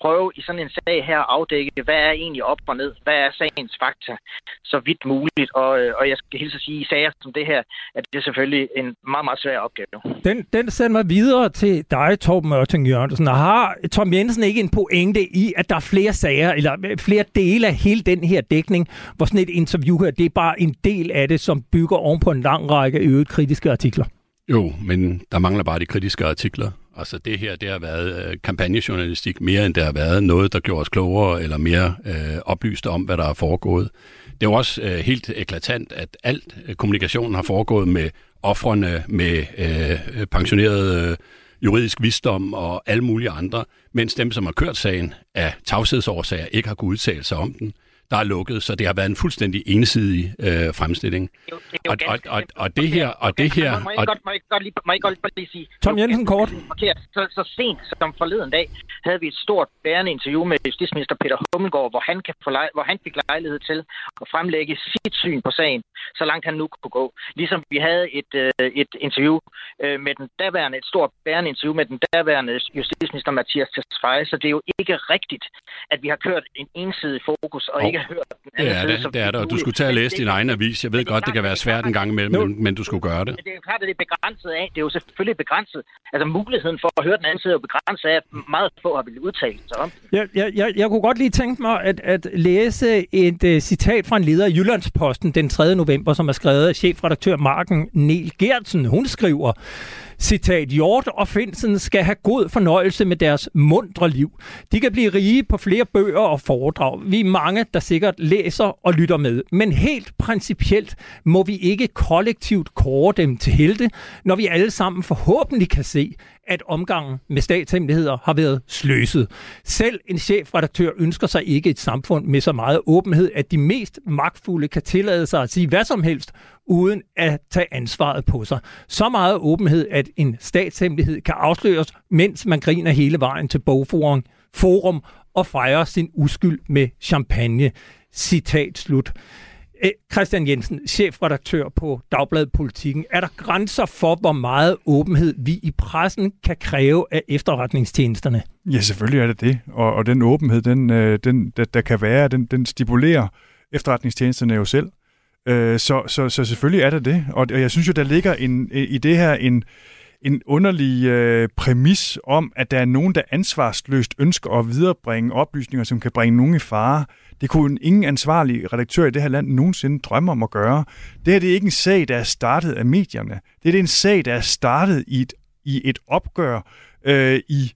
prøve i sådan en sag her at afdække, hvad er egentlig op og ned, hvad er sagens fakta, så vidt muligt, og, øh, og jeg skal hilse at sige, i sager som det her, at det er selvfølgelig en meget, meget svær opgave. Den, den sender mig videre til dig, Torben Ørting Jørgensen. Har Tom Jensen ikke en pointe i, at der er flere sager, eller flere dele af hele den her dækning, hvor sådan et interview her, det er bare en del af det, som bygger oven på en lang række øvrigt kritiske artikler? Jo, men der mangler bare de kritiske artikler. Altså det her, det har været øh, kampagnejournalistik mere, end det har været noget, der gjorde os klogere eller mere øh, oplyst om, hvad der er foregået. Det er også øh, helt eklatant, at alt øh, kommunikationen har foregået med ofrene, med øh, pensionerede øh, juridisk visdom og alle mulige andre, mens dem, som har kørt sagen af tavshedsårsager, ikke har kunnet udtale sig om den. Der er lukket, så det har været en fuldstændig ensidig øh, fremstilling. Jo, det og, og, og, og det her... Og det her må jeg godt, må jeg godt lige, må jeg godt lige sige... Tom Jensen, kort. Så, så sent som forleden dag havde vi et stort bærende interview med justitsminister Peter Hummelgaard, hvor han, kan få lej, hvor han fik lejlighed til at fremlægge sit syn på sagen, så langt han nu kunne gå. Ligesom vi havde et, øh, et interview øh, med den daværende, et stort bærende interview med den daværende justitsminister Mattias Tesfaye, så det er jo ikke rigtigt, at vi har kørt en ensidig fokus og oh. ikke hørt. Det er det, det er det. Du skulle tage og læse din egen avis. Jeg ved godt, det kan være svært en gang imellem, men, men du skulle gøre det. Det er jo klart, at det er begrænset af. Det er jo selvfølgelig begrænset. Altså muligheden for at høre den anden side er jo begrænset af, at meget få har ville udtale sig om. Jeg, jeg, jeg, jeg kunne godt lige tænke mig at, at læse et uh, citat fra en leder i Jyllandsposten den tredje november, som er skrevet af chefredaktør Marken Nel Gertsen. Hun skriver... Citat, Hjort og Finsen skal have god fornøjelse med deres muntre liv. De kan blive rige på flere bøger og foredrag. Vi er mange, der sikkert læser og lytter med. Men helt principielt må vi ikke kollektivt kåre dem til helte, når vi alle sammen forhåbentlig kan se, at omgangen med statshemmeligheder har været sløset. Selv en chefredaktør ønsker sig ikke et samfund med så meget åbenhed, at de mest magtfulde kan tillade sig at sige hvad som helst, uden at tage ansvaret på sig. Så meget åbenhed, at en statshemmelighed kan afsløres, mens man griner hele vejen til Bogforum forum, og fejrer sin uskyld med champagne. Citat slut. Christian Jensen, chefredaktør på Dagbladet Politikken. Er der grænser for, hvor meget åbenhed vi i pressen kan kræve af efterretningstjenesterne? Ja, selvfølgelig er det det. Og, og den åbenhed, den, den, der, der kan være, den, den stipulerer efterretningstjenesterne jo selv. Så, så, så selvfølgelig er det det. Og jeg synes jo, der ligger en, i det her en, en underlig øh, præmis om, at der er nogen, der ansvarsløst ønsker at viderebringe oplysninger, som kan bringe nogen i fare. Det kunne ingen ansvarlig redaktør i det her land nogensinde drømme om at gøre. Det her det er ikke en sag, der er startet af medierne. Det er en sag, der er startet i et, i et opgør øh, i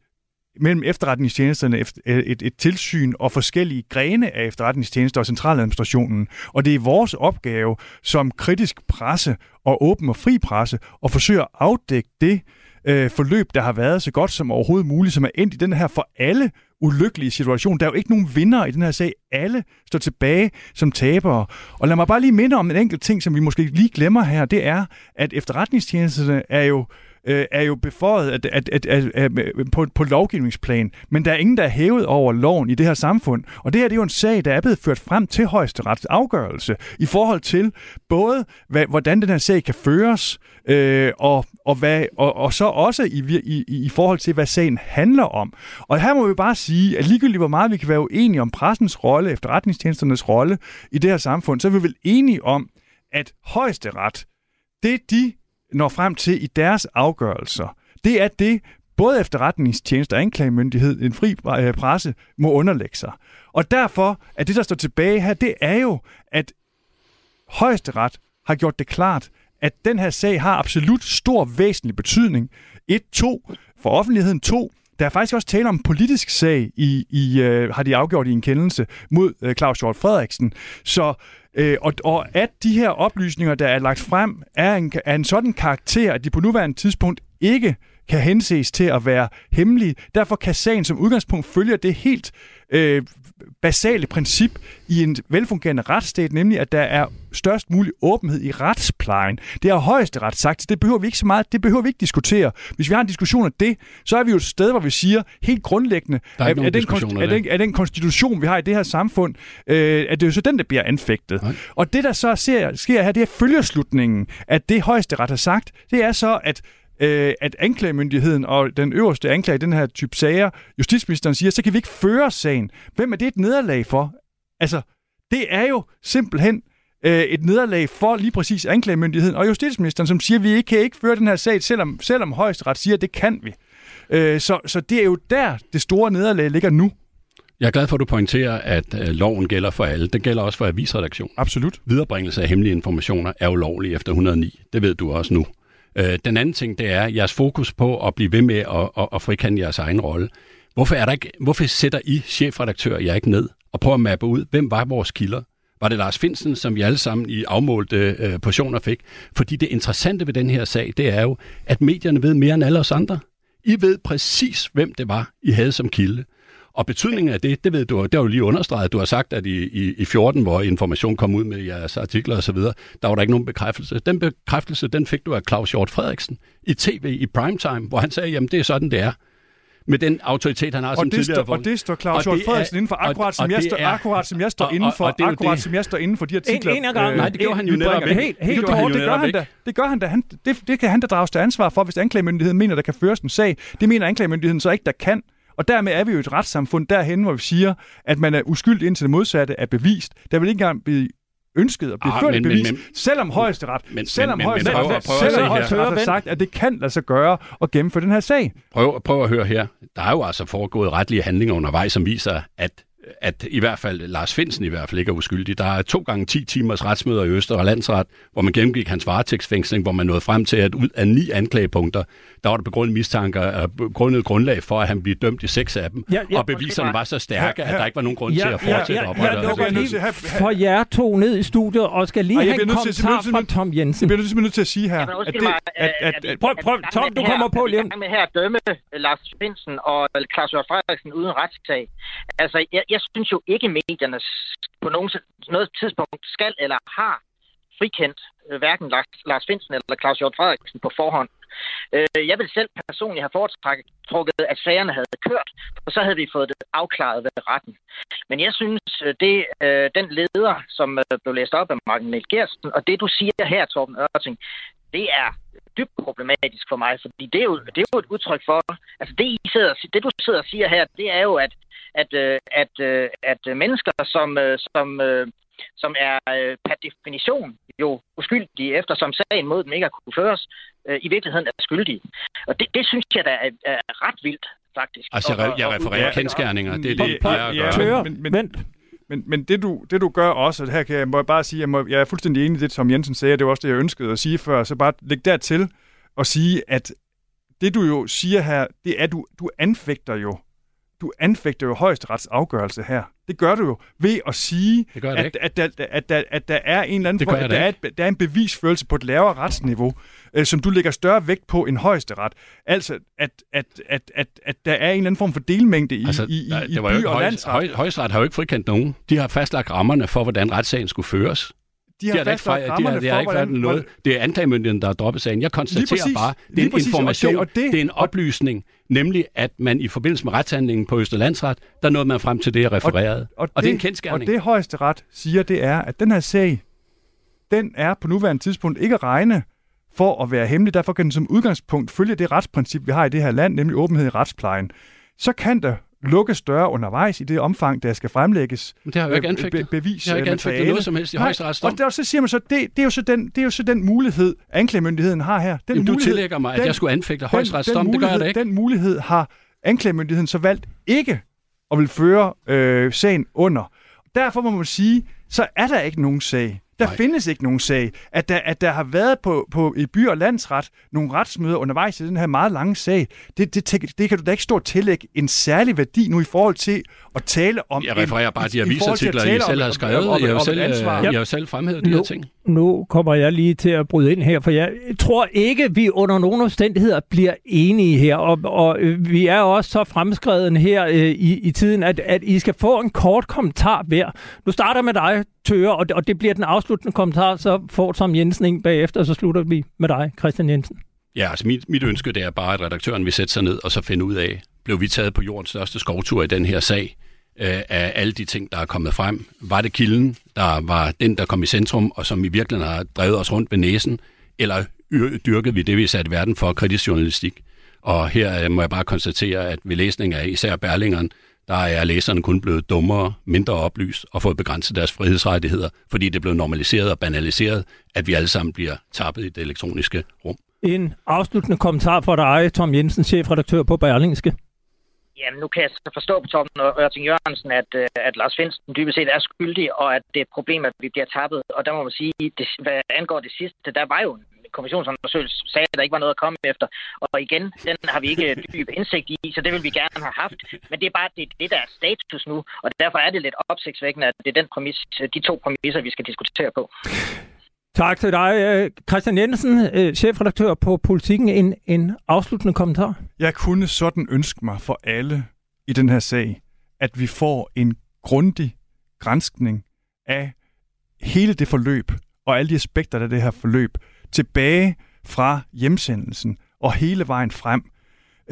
mellem efterretningstjenesterne, et, et tilsyn og forskellige grene af efterretningstjenester og centraladministrationen. Og det er vores opgave som kritisk presse og åben og fri presse at forsøge at afdække det, øh, forløb, der har været så godt som overhovedet muligt, som er endt i den her for alle ulykkelige situation. Der er jo ikke nogen vinder i den her sag. Alle står tilbage som tabere. Og lad mig bare lige minde om en enkelt ting, som vi måske lige glemmer her. Det er, at efterretningstjenesterne er jo øh, er jo beføjet at, at, at, at, at, på, på lovgivningsplan. Men der er ingen, der er hævet over loven i det her samfund. Og det her det er jo en sag, der er blevet ført frem til højesterets afgørelse i forhold til både, hvad, hvordan den her sag kan føres, øh, og, og, hvad, og, og så også i, i, i forhold til, hvad sagen handler om. Og her må vi bare sige, at ligegyldigt hvor meget vi kan være uenige om pressens rolle, efterretningstjenesternes rolle i det her samfund, så er vi vel enige om, at højesteret, det de når frem til i deres afgørelser, det er det, både efterretningstjenester og anklagemyndighed, en fri presse, må underlægge sig. Og derfor, at det der står tilbage her, det er jo, at højesteret har gjort det klart, at den her sag har absolut stor væsentlig betydning. Et, to, for offentligheden, to, der er faktisk også tale om en politisk sag, i, i, øh, har de afgjort i en kendelse mod øh, Claus Hjort Frederiksen. Så, øh, og, og at de her oplysninger, der er lagt frem, er en, er en sådan karakter, at de på nuværende tidspunkt ikke kan henses til at være hemmelige. Derfor kan sagen som udgangspunkt følge det helt øh, basale princip i en velfungerende retsstat, nemlig at der er størst mulig åbenhed i retsplejen. Det er højesteret sagt, det behøver vi ikke så meget, det behøver vi ikke diskutere. Hvis vi har en diskussion af det, så er vi jo et sted, hvor vi siger helt grundlæggende, at den, konst- den, den konstitution, vi har i det her samfund, øh, at det er så den, der bliver anfægtet. Nej. Og det, der så ser, sker her, det er følgerslutningen, at det højesteret har sagt, det er så, at at anklagemyndigheden og den øverste anklager i den her type sager, justitsministeren siger, så kan vi ikke føre sagen. Hvem er det et nederlag for? Altså, det er jo simpelthen øh, et nederlag for lige præcis anklagemyndigheden og justitsministeren, som siger, at vi ikke kan ikke føre den her sag, selvom, selvom højesteret siger, at det kan vi. Øh, så, så det er jo der, det store nederlag ligger nu. Jeg er glad for, at du pointerer, at øh, loven gælder for alle. Den gælder også for avisredaktion. Absolut. Viderebringelse af hemmelige informationer er ulovlig efter et hundrede og ni. Det ved du også nu. Den anden ting, det er jeres fokus på at blive ved med at, at, at frikende jeres egen rolle. Hvorfor, er der ikke, hvorfor sætter I chefredaktør jer ikke ned og prøver at mappe ud, hvem var vores kilder? Var det Lars Findsen, som vi alle sammen i afmålte øh, portioner fik? Fordi det interessante ved den her sag, det er jo, at medierne ved mere end alle os andre. I ved præcis, hvem det var, I havde som kilde. Og betydningen af det, det ved du, det har du lige understreget. Du har sagt, at i, i, i fjorten, hvor information kom ud med jeres artikler osv., der var der ikke nogen bekræftelse. Den bekræftelse, den fik du af Claus Hjort Frederiksen i tv, i primetime, hvor han sagde, jamen det er sådan, det er. Med den autoritet, han har og som tidligere. Stå, og det står Claus Hjort Frederiksen inden for, akkurat som jeg står akkurat som jeg står inden for, akkurat som jeg står inden for de artikler. En, en gang. Øh, Nej, det gør han jo netop ikke. Helt, helt det gør han, det gør han da. Det gør han da. Han, det, det kan han da drages til ansvar for, hvis anklagemyndigheden mener, der kan føres en sag. Det mener anklagemyndigheden så ikke, der kan. Og dermed er vi jo et retssamfund derhen, hvor vi siger, at man er uskyldig indtil det modsatte er bevist. Der vil ikke engang blive ønsket at blive ah, ført men, bevis, men, men, selvom højesteret selvom højesteret har sagt, at det kan lade sig gøre at gennemføre den her sag. Prøv, prøv at høre her. Der er jo altså foregået retlige handlinger undervejs, som viser, at at i hvert fald Lars Findsen i hvert fald ikke er uskyldig. Der er to gange ti timers retsmøder i Østre Landsret, hvor man gennemgik hans varetægtsfængsling, hvor man nåede frem til, at ud af ni anklagepunkter, der var der begrundet mistanker, grundet grundlag for, at han blev dømt i seks af dem, ja, ja, og beviserne var så stærke, at der ikke var nogen grund ja, til at fortsætte op. Ja, ja, ja, jeg lukker lige for jer to ned i studiet, og skal lige have en kommentar fra Tom Jensen. Det bliver du nødt til at sige her. Prøv, Tom, du kommer på lige. Jeg er med her at dømme Lars Findsen og Claus Hjort Frederiksen uden retssag. Altså, jeg synes jo ikke, medierne på nogen, noget tidspunkt skal eller har frikendt hverken Lars, Lars Findsen eller Claus Hjort Frederiksen på forhånd. Jeg ville selv personligt have foretrukket, at sagerne havde kørt, og så havde vi fået det afklaret ved retten. Men jeg synes, det den leder, som blev læst op af Martin Niels Geertsen, og det du siger her, Torben Ørting, det er dybt problematisk for mig, fordi det er jo, det er jo et udtryk for, altså det, I sidder, det du sidder og siger her, det er jo, at At, at, at mennesker, som, som, som er per definition jo uskyldige, eftersom sagen mod dem ikke har kunne føres, i virkeligheden er skyldige. Og det, det synes jeg, der er, er ret vildt, faktisk. Altså, jeg, jeg refererer kendsgerninger. Det er det, jeg gør. Men, men, men, men, men det, du, det, du gør også, og her kan jeg, må jeg bare sige, jeg, må, jeg er fuldstændig enig i det, som Jensen sagde, det var også det, jeg ønskede at sige før, så bare læg dertil og sige, at det, du jo siger her, det er, at du, du anfægter jo Du anfægter jo højesterets afgørelse her. Det gør du jo ved at sige, at, at, at, at, at, at der er en eller anden form, at der er, der er en bevisførelse på et lavere retsniveau, øh, som du lægger større vægt på end højesteret. Altså, at, at, at, at, at der er en eller anden form for delmængde i, altså, i, i, i by- høj, og landsret. Høj, højesteret har jo ikke frikendt nogen. De har fastlagt rammerne for, hvordan retssagen skulle føres. De har, de har ikke fejret de de hvordan... noget. Det er anklagemyndigheden, der har droppet sagen. Jeg konstaterer bare, det er en præcis, information, og det, og det... det er en oplysning, nemlig at man i forbindelse med retshandlingen på Østre Landsret, der nåede man frem til det, jeg refererede. Og, og, og det, det er en kendsgerning. Og det højesteret siger, det er, at den her sag, den er på nuværende tidspunkt ikke at regne for at være hemmelig. Derfor kan den som udgangspunkt følge det retsprincip, vi har i det her land, nemlig åbenhed i retsplejen. Så kan der lukke større undervejs i det omfang, der skal fremlægges bevis. Det har jo ikke anfægtet. Be- bevis- jeg har ikke anfægtet noget som helst i højesteretsdom. Og der, så siger man så, det, det, er jo så den, det er jo så den mulighed, anklagemyndigheden har her. Den Jamen, mulighed, du tillægger mig, at den, jeg skulle anfægte højesteretsdom. Det gør jeg da ikke. Den mulighed har anklagemyndigheden så valgt ikke at vil føre øh, sagen under. Derfor må man sige, så er der ikke nogen sag. Der Nej. findes ikke nogen sag. At der, at der har været på, på i by- og landsret nogle retsmøder undervejs i den her meget lange sag, det, det, det kan du da ikke stå og tillægge en særlig værdi nu i forhold til at tale om... Jeg refererer bare de avisartikler, I selv har skrevet, og jeg har jo selv fremhævet de her ting. Nu kommer jeg lige til at bryde ind her, for jeg tror ikke, vi under nogen omstændigheder bliver enige her, og, og vi er også så fremskreden her øh, i, i tiden, at, at I skal få en kort kommentar hver. Nu starter med dig, Tøre, og, og det bliver den afsluttende kommentar, så får Tom Jensen en bagefter, og så slutter vi med dig, Christian Jensen. Ja, altså mit, mit ønske, det er bare, at redaktøren vil sætte sig ned og så finde ud af, blev vi taget på jordens største skovtur i den her sag? Af alle de ting, der er kommet frem. Var det kilden, der var den, der kom i centrum, og som i virkeligheden har drevet os rundt ved næsen, eller dyrkede vi det, vi satte verden for, kritisk journalistik? Og her må jeg bare konstatere, at ved læsning af især Berlingeren, der er læserne kun blevet dummere, mindre oplyst og fået begrænset deres frihedsrettigheder, fordi det blev normaliseret og banaliseret, at vi alle sammen bliver tappet i det elektroniske rum. En afsluttende kommentar fra dig, Tom Jensen, chefredaktør på Berlingske. Jamen, nu kan jeg forstå på Tom Ørting Jørgensen, at, at Lars Findsen dybest set er skyldig, og at det er et problem, at vi bliver tappet. Og der må man sige, at hvad angår det sidste, der var jo en kommissionsundersøgelse, som sagde, at der ikke var noget at komme efter. Og igen, den har vi ikke dyb indsigt i, så det vil vi gerne have haft. Men det er bare det, det der er status nu, og derfor er det lidt opsigtsvækkende, at det er den præmis, de to præmisser, vi skal diskutere på. Tak til dig, Christian Jensen, chefredaktør på Politiken. En, en afsluttende kommentar. Jeg kunne sådan ønske mig for alle i den her sag, at vi får en grundig granskning af hele det forløb og alle de aspekter af det her forløb tilbage fra hjemsendelsen og hele vejen frem.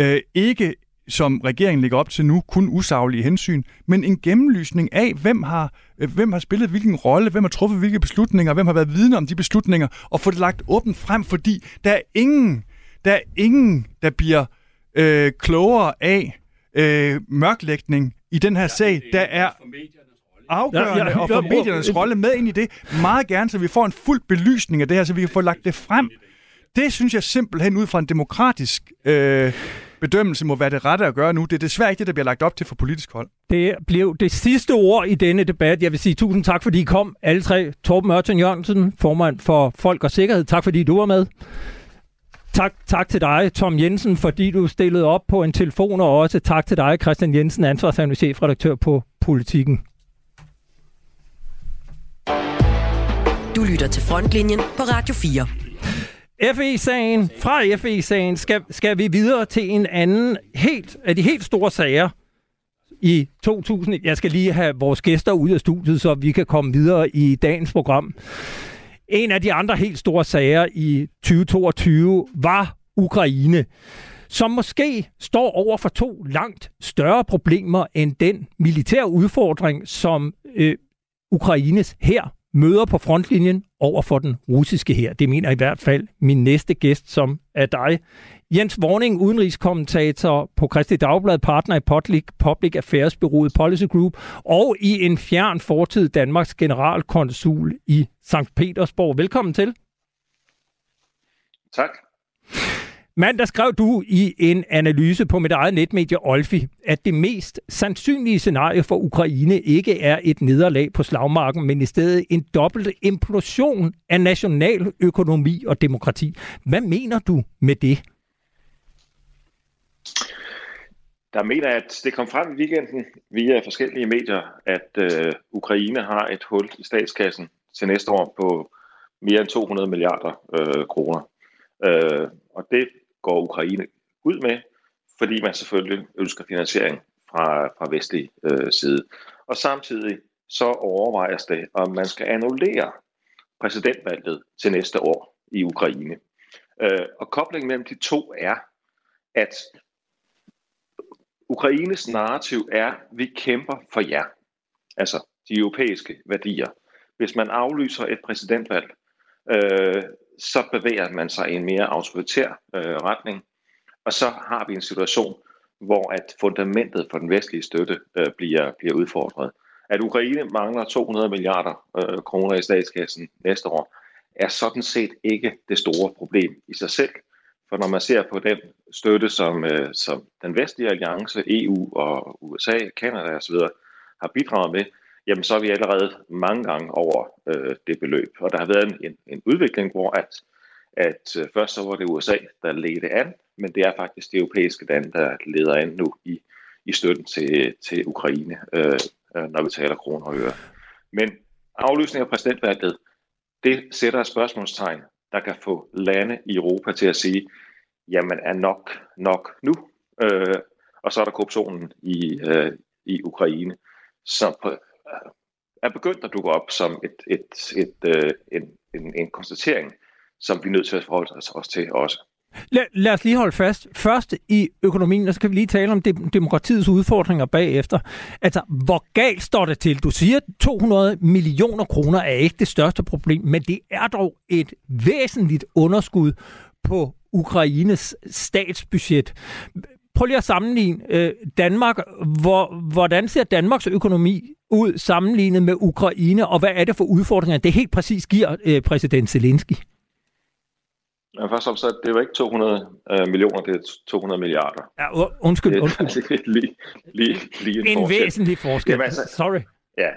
Øh, ikke som regeringen ligger op til nu, kun usaglige hensyn, men en gennemlysning af, hvem har, hvem har spillet hvilken rolle, hvem har truffet hvilke beslutninger, hvem har været vidne om de beslutninger, og få det lagt åbent frem, fordi der er ingen, der, er ingen, der bliver øh, klogere af øh, mørklægning i den her ja, sag. Der er afgørende ja, ja, ja. og for mediernes rolle med ind i det meget gerne, så vi får en fuld belysning af det her, så vi kan få lagt det frem. Det synes jeg simpelthen ud fra en demokratisk... Øh, bedømmelse må være det rette at gøre nu. Det er desværre ikke det, der bliver lagt op til fra politisk hold. Det blev det sidste ord i denne debat. Jeg vil sige tusind tak, fordi I kom. Alle tre. Torben Ørting Jørgensen, formand for Folk og Sikkerhed. Tak, fordi du var med. Tak, tak til dig, Tom Jensen, fordi du stillede op på en telefon, og også tak til dig, Christian Jensen, ansvarshavende chefredaktør på Politiken. Du lytter til Frontlinjen på Radio fire. F E-sagen, fra F E-sagen skal, skal vi videre til en anden helt, af de helt store sager i to tusind. Jeg skal lige have vores gæster ud af studiet, så vi kan komme videre i dagens program. En af de andre helt store sager i tyve toogtyve var Ukraine, som måske står over for to langt større problemer end den militære udfordring, som øh, Ukraines hær møder på frontlinjen over for den russiske hær. Det mener i hvert fald min næste gæst, som er dig. Jens Vorning, udenrigskommentator på Kristeligt Dagblad, partner i Public, Public Affairs-bureauet Policy Group, og i en fjern fortid Danmarks generalkonsul i Sankt Petersborg. Velkommen til. Tak. Mandag skrev du i en analyse på mit eget netmedie Olfi, at det mest sandsynlige scenarie for Ukraine ikke er et nederlag på slagmarken, men i stedet en dobbelt implosion af national økonomi og demokrati. Hvad mener du med det? Jeg mener, at det kom frem i weekenden via forskellige medier, at øh, Ukraine har et hul i statskassen til næste år på mere end to hundrede milliarder øh, kroner. Øh, og det går Ukraine ud med, fordi man selvfølgelig ønsker finansiering fra, fra vestlig øh, side. Og samtidig så overvejes det, om man skal annullere præsidentvalget til næste år i Ukraine. Øh, og koblingen mellem de to er, at Ukraines narrativ er, at vi kæmper for jer. Altså de europæiske værdier. Hvis man aflyser et præsidentvalg, øh, så bevæger man sig i en mere autoritær øh, retning. Og så har vi en situation, hvor at fundamentet for den vestlige støtte øh, bliver, bliver udfordret. At Ukraine mangler to hundrede milliarder øh, kroner i statskassen næste år, er sådan set ikke det store problem i sig selv. For når man ser på den støtte, som, øh, som den vestlige alliance, E U og U S A, Canada osv. har bidraget med, jamen så er vi allerede mange gange over øh, det beløb. Og der har været en, en udvikling, hvor at, at øh, først så var det U S A, der ledte an, men det er faktisk det europæiske land, der leder an nu i, i støtten til, til Ukraine, øh, når vi taler kroner og øre. Men aflysning af præsidentvalget, det sætter et spørgsmålstegn, der kan få lande i Europa til at sige, jamen er nok nok nu, øh, og så er der korruptionen i, øh, i Ukraine, som øh, er begyndt at dukke op som et, et, et, øh, en, en, en konstatering, som vi er nødt til at forholde os til også. Lad, lad os lige holde fast. Først i økonomien, og så kan vi lige tale om de, demokratiets udfordringer bagefter. Altså, hvor galt står det til? Du siger, at to hundrede millioner kroner er ikke det største problem, men det er dog et væsentligt underskud på Ukraines statsbudget. Prøv lige at sammenligne øh, Danmark. Hvor, hvordan ser Danmarks økonomi ud sammenlignet med Ukraine, og hvad er det for udfordringer, det helt præcis giver øh, præsident Zelensky? Men først og fremmest, det var ikke to hundrede millioner, det er to hundrede milliarder. Ja, undskyld, undskyld. lige, lige, lige en, en forskel. En væsentlig forskel. Jamen, altså, Sorry. Ja,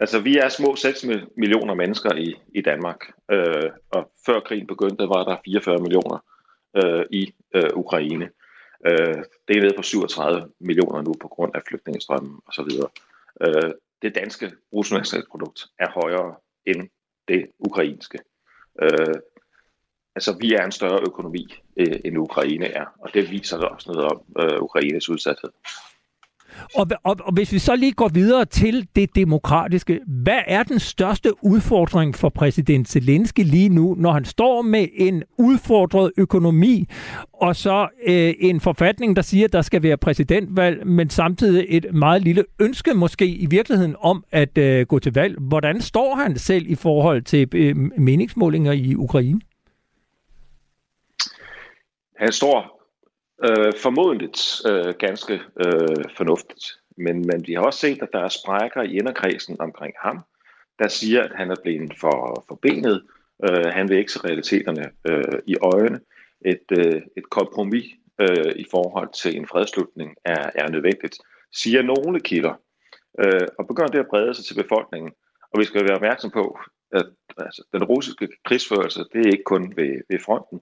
altså vi er små seks millioner mennesker i, i Danmark, øh, og før krigen begyndte, var der fireogfyrre millioner øh, i øh, Ukraine. Øh, det er nede på syvogtredive millioner nu på grund af flygtningestrømmen osv. Øh, det danske bruttonationalprodukt er højere end det ukrainske. Øh, Altså, vi er en større økonomi, øh, end Ukraine er, og det viser der også noget om øh, Ukraines udsathed. Og, og, og hvis vi så lige går videre til det demokratiske, hvad er den største udfordring for præsident Zelensky lige nu, når han står med en udfordret økonomi, og så øh, en forfatning, der siger, at der skal være præsidentvalg, men samtidig et meget lille ønske måske i virkeligheden om at øh, gå til valg? Hvordan står han selv i forhold til øh, meningsmålinger i Ukraine? Han står øh, formodentligt øh, ganske øh, fornuftigt, men, men vi har også set, at der er sprækker i inderkredsen omkring ham, der siger, at han er blevet for, for benet. Øh, han vil ikke se realiteterne øh, i øjnene. Et, øh, et kompromis øh, i forhold til en fredslutning er, er nødvendigt, siger nogle kilder, øh, og begynder det at brede sig til befolkningen. Og vi skal være opmærksom på, at altså, den russiske krigsførelse, det er ikke kun ved, ved fronten.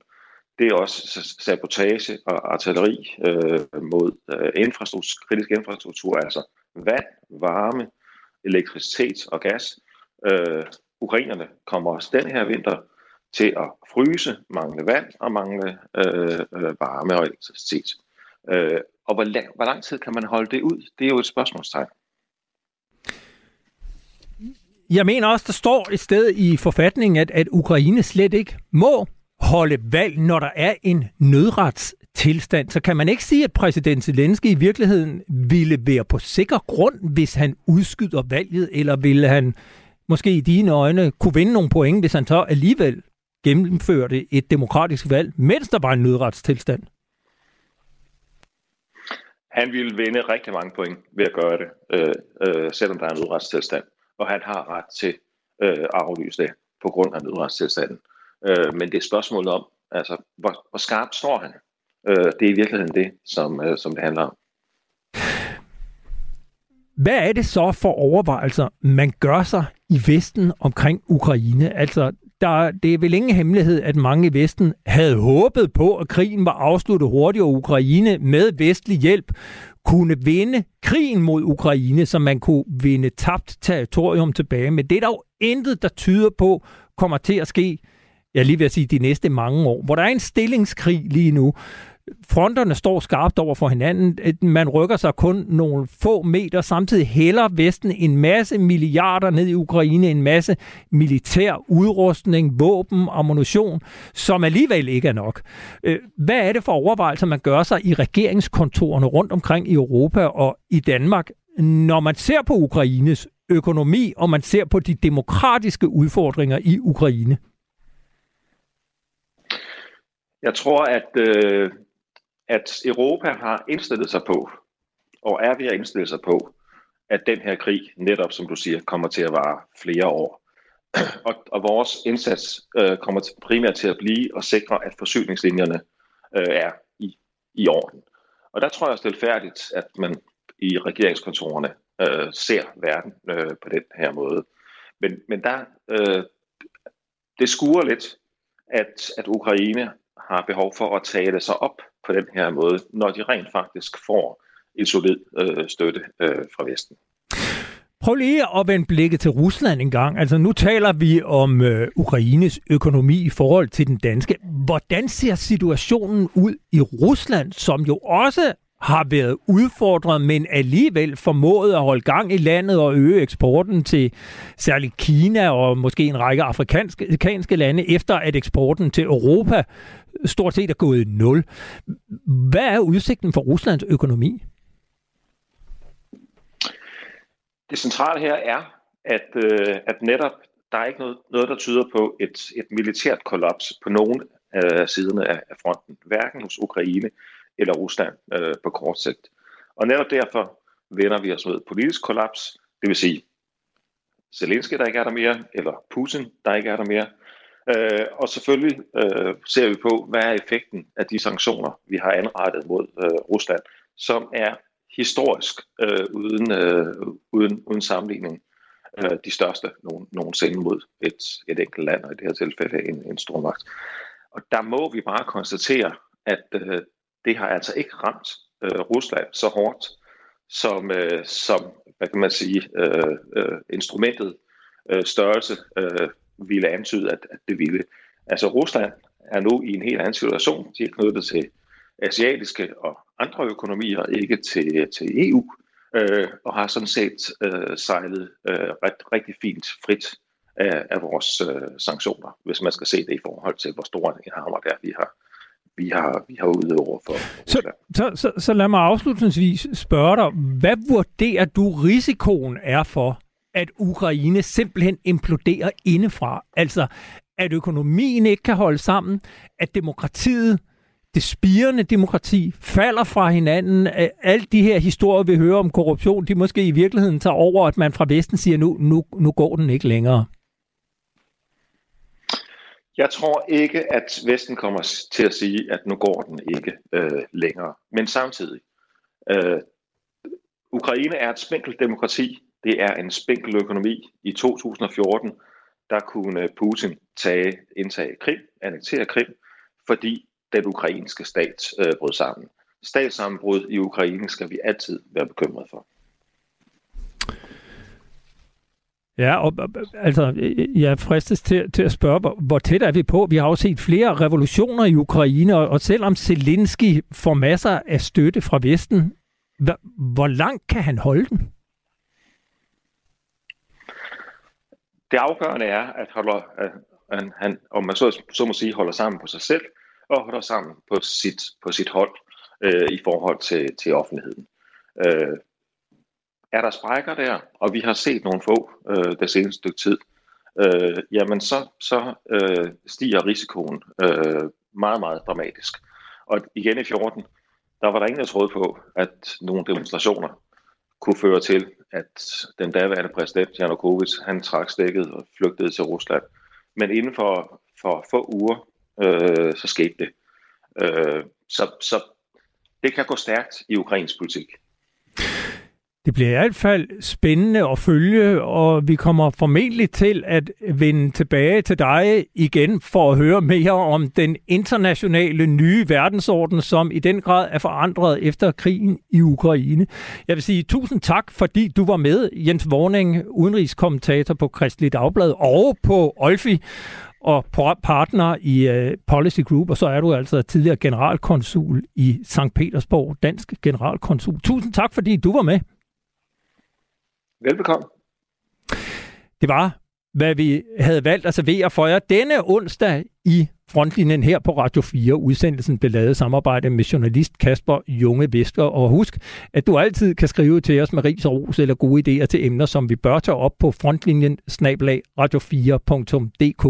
Det er også sabotage og artilleri øh, mod øh, infrastruktur, kritisk infrastruktur, altså vand, varme, elektricitet og gas. Øh, ukrainerne kommer også den her vinter til at fryse, mangle vand og mangle øh, øh, varme og elektricitet. Øh, og hvor lang, hvor lang tid kan man holde det ud? Det er jo et spørgsmålstegn. Jeg mener også, der står et sted i forfatningen, at, at Ukraine slet ikke må holde valg, når der er en nødretstilstand, så kan man ikke sige, at præsident Zelensky i virkeligheden ville være på sikker grund, hvis han udskyder valget, eller ville han måske i dine øjne kunne vinde nogle point, hvis han så alligevel gennemførte et demokratisk valg, mens der var en nødretstilstand? Han ville vinde rigtig mange point ved at gøre det, øh, øh, selvom der er en nødretstilstand, og han har ret til øh, at aflyse det på grund af nødretstilstanden. Øh, men det er spørgsmålet om, altså, hvor, hvor skarpt står han? Øh, det er i virkeligheden det, som, øh, som det handler om. Hvad er det så for overvejelser, man gør sig i Vesten omkring Ukraine? Altså, der, det er vel ingen hemmelighed, at mange i Vesten havde håbet på, at krigen var afsluttet hurtigt, og Ukraine med vestlig hjælp kunne vinde krigen mod Ukraine, så man kunne vinde tabt territorium tilbage. Men det er dog intet, der tyder på, kommer til at ske, jeg lige vil sige, de næste mange år. Hvor der er en stillingskrig lige nu. Fronterne står skarpt over for hinanden. Man rykker sig kun nogle få meter. Samtidig hælder Vesten en masse milliarder ned i Ukraine. En masse militær udrustning, våben og ammunition, som alligevel ikke er nok. Hvad er det for overvejelser, man gør sig i regeringskontorerne rundt omkring i Europa og i Danmark, når man ser på Ukraines økonomi, og man ser på de demokratiske udfordringer i Ukraine? Jeg tror, at, øh, at Europa har indstillet sig på, og er ved at indstille sig på, at den her krig netop, som du siger, kommer til at vare flere år. Og, og vores indsats øh, kommer til, primært til at blive at sikre, at forsyningslinjerne øh, er i, i orden. Og der tror jeg stilfærdigt, at man i regeringskontorerne øh, ser verden øh, på den her måde. Men, men der, øh, det skuer lidt, at, at Ukraine har behov for at tale sig op på den her måde, når de rent faktisk får en solid øh, støtte øh, fra Vesten. Prøv lige at vende blikket til Rusland en gang. Altså nu taler vi om øh, Ukraines økonomi i forhold til den danske. Hvordan ser situationen ud i Rusland, som jo også har været udfordret, men alligevel formået at holde gang i landet og øge eksporten til særligt Kina og måske en række afrikanske lande, efter at eksporten til Europa stort set er gået i nul. Hvad er udsigten for Ruslands økonomi? Det centrale her er, at, at netop der er ikke noget, noget der tyder på et, et militært kollaps på nogen af siderne af fronten, hverken hos Ukraine eller Rusland øh, på kort sigt. Og netop derfor vender vi os mod politisk kollaps, det vil sige Zelensky, der ikke er der mere, eller Putin, der ikke er der mere. Øh, og selvfølgelig øh, ser vi på, hvad er effekten af de sanktioner, vi har anrettet mod øh, Rusland, som er historisk øh, uden, øh, uden, uden sammenligning øh, de største nogen, nogensinde mod et, et enkelt land, og i det her tilfælde en, en stormagt. Og der må vi bare konstatere, at øh, det har altså ikke ramt øh, Rusland så hårdt, som, øh, som hvad kan man sige, øh, øh, instrumentet øh, størrelse øh, ville antyde, at, at det ville. Altså Rusland er nu i en helt anden situation. De er knyttet til asiatiske og andre økonomier, ikke til, til E U, øh, og har sådan set øh, sejlet øh, ret, rigtig fint frit af, af vores øh, sanktioner, hvis man skal se det i forhold til, hvor stor en hammer der vi har. vi har, vi har ude over for. Så, så, så, så lad mig afslutningsvis spørge dig, hvad vurderer du risikoen er for, at Ukraine simpelthen imploderer indefra? Altså, at økonomien ikke kan holde sammen, at demokratiet, det spirende demokrati, falder fra hinanden, at alle de her historier, vi hører om korruption, de måske i virkeligheden tager over, at man fra Vesten siger, nu, nu, nu går den ikke længere. Jeg tror ikke, at Vesten kommer til at sige, at nu går den ikke øh, længere. Men samtidig, øh, Ukraine er et spinkelt demokrati. Det er en spinkel økonomi. I to tusind og fjorten, der kunne Putin tage, indtage Krim, annektere Krim, fordi den ukrainske stat øh, brød sammen. Statssammenbrud i Ukraine skal vi altid være bekymret for. Ja, og altså, jeg fristes til, til at spørge, hvor, hvor tæt er vi på? Vi har jo set flere revolutioner i Ukraine, og, og selvom Zelensky får masser af støtte fra Vesten, hva, hvor langt kan han holde den? Det afgørende er, at, holder, at han, om man så, så må sige, holder sammen på sig selv, og holder sammen på sit, på sit hold øh, i forhold til, til offentligheden. Øh, Er der sprækker der, og vi har set nogle få øh, det seneste stykke tid, øh, jamen så, så øh, stiger risikoen øh, meget, meget dramatisk. Og igen i fjorten, der var der ingen, der troede på, at nogle demonstrationer kunne føre til, at den daværende præsident Janukovic, han trak stikket og flygtede til Rusland. Men inden for, for få uger, øh, så skete det. Øh, så, så det kan gå stærkt i ukrainsk politik. Det bliver i hvert fald spændende at følge, og vi kommer formentlig til at vende tilbage til dig igen for at høre mere om den internationale nye verdensorden, som i den grad er forandret efter krigen i Ukraine. Jeg vil sige tusind tak, fordi du var med, Jens Vorning, udenrigskommentator på Kristeligt Dagblad og på Olfi og partner i uh, Policy Group, og så er du altså tidligere generalkonsul i Sankt Petersborg, dansk generalkonsul. Tusind tak, fordi du var med. Velbekomme. Det var, hvad vi havde valgt at servere for jer denne onsdag i Frontlinjen her på Radio fire. Udsendelsen blev lavet i samarbejde med journalist Kasper Junge Vester. Og husk, at du altid kan skrive til os med ris og ros eller gode idéer til emner, som vi bør tage op på frontlinjen bindestreg radio fire punktum d k.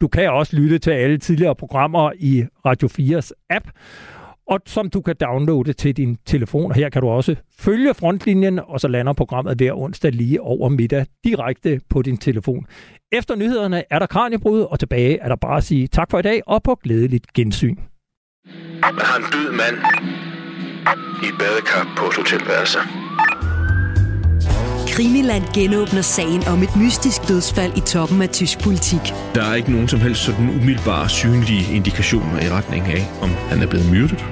Du kan også lytte til alle tidligere programmer i Radio fires app, og som du kan downloade til din telefon. Og her kan du også følge Frontlinjen, og så lander programmet hver onsdag lige over middag direkte på din telefon. Efter nyhederne er der Kraniebrud, og tilbage er der bare at sige tak for i dag, og på glædeligt gensyn. Jeg har en død mand i et badekar på et hotelværelse. Krimiland genåbner sagen om et mystisk dødsfald i toppen af tysk politik. Der er ikke nogen som helst sådan umiddelbare synlige indikationer i retning af, om han er blevet myrdet,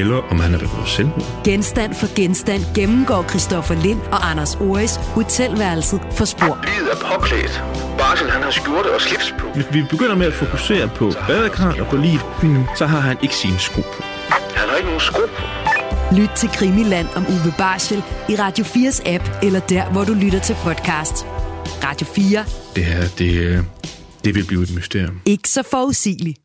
eller om han er begået selvmord. Genstand for genstand gennemgår Christoffer Lind og Anders Oris hotelværelset for spor. Livet er påklædt. Barsel, han har skjorte og slips på. Hvis vi begynder med at fokusere på badekarret og på livet, mm. så har han ikke sine sko på. Han har ikke nogen sko på. Lyt til Krimiland om Uwe Barschel i Radio fires app, eller der, hvor du lytter til podcast. Radio fire. Det her, det, det vil blive et mysterium. Ikke så forudsigeligt.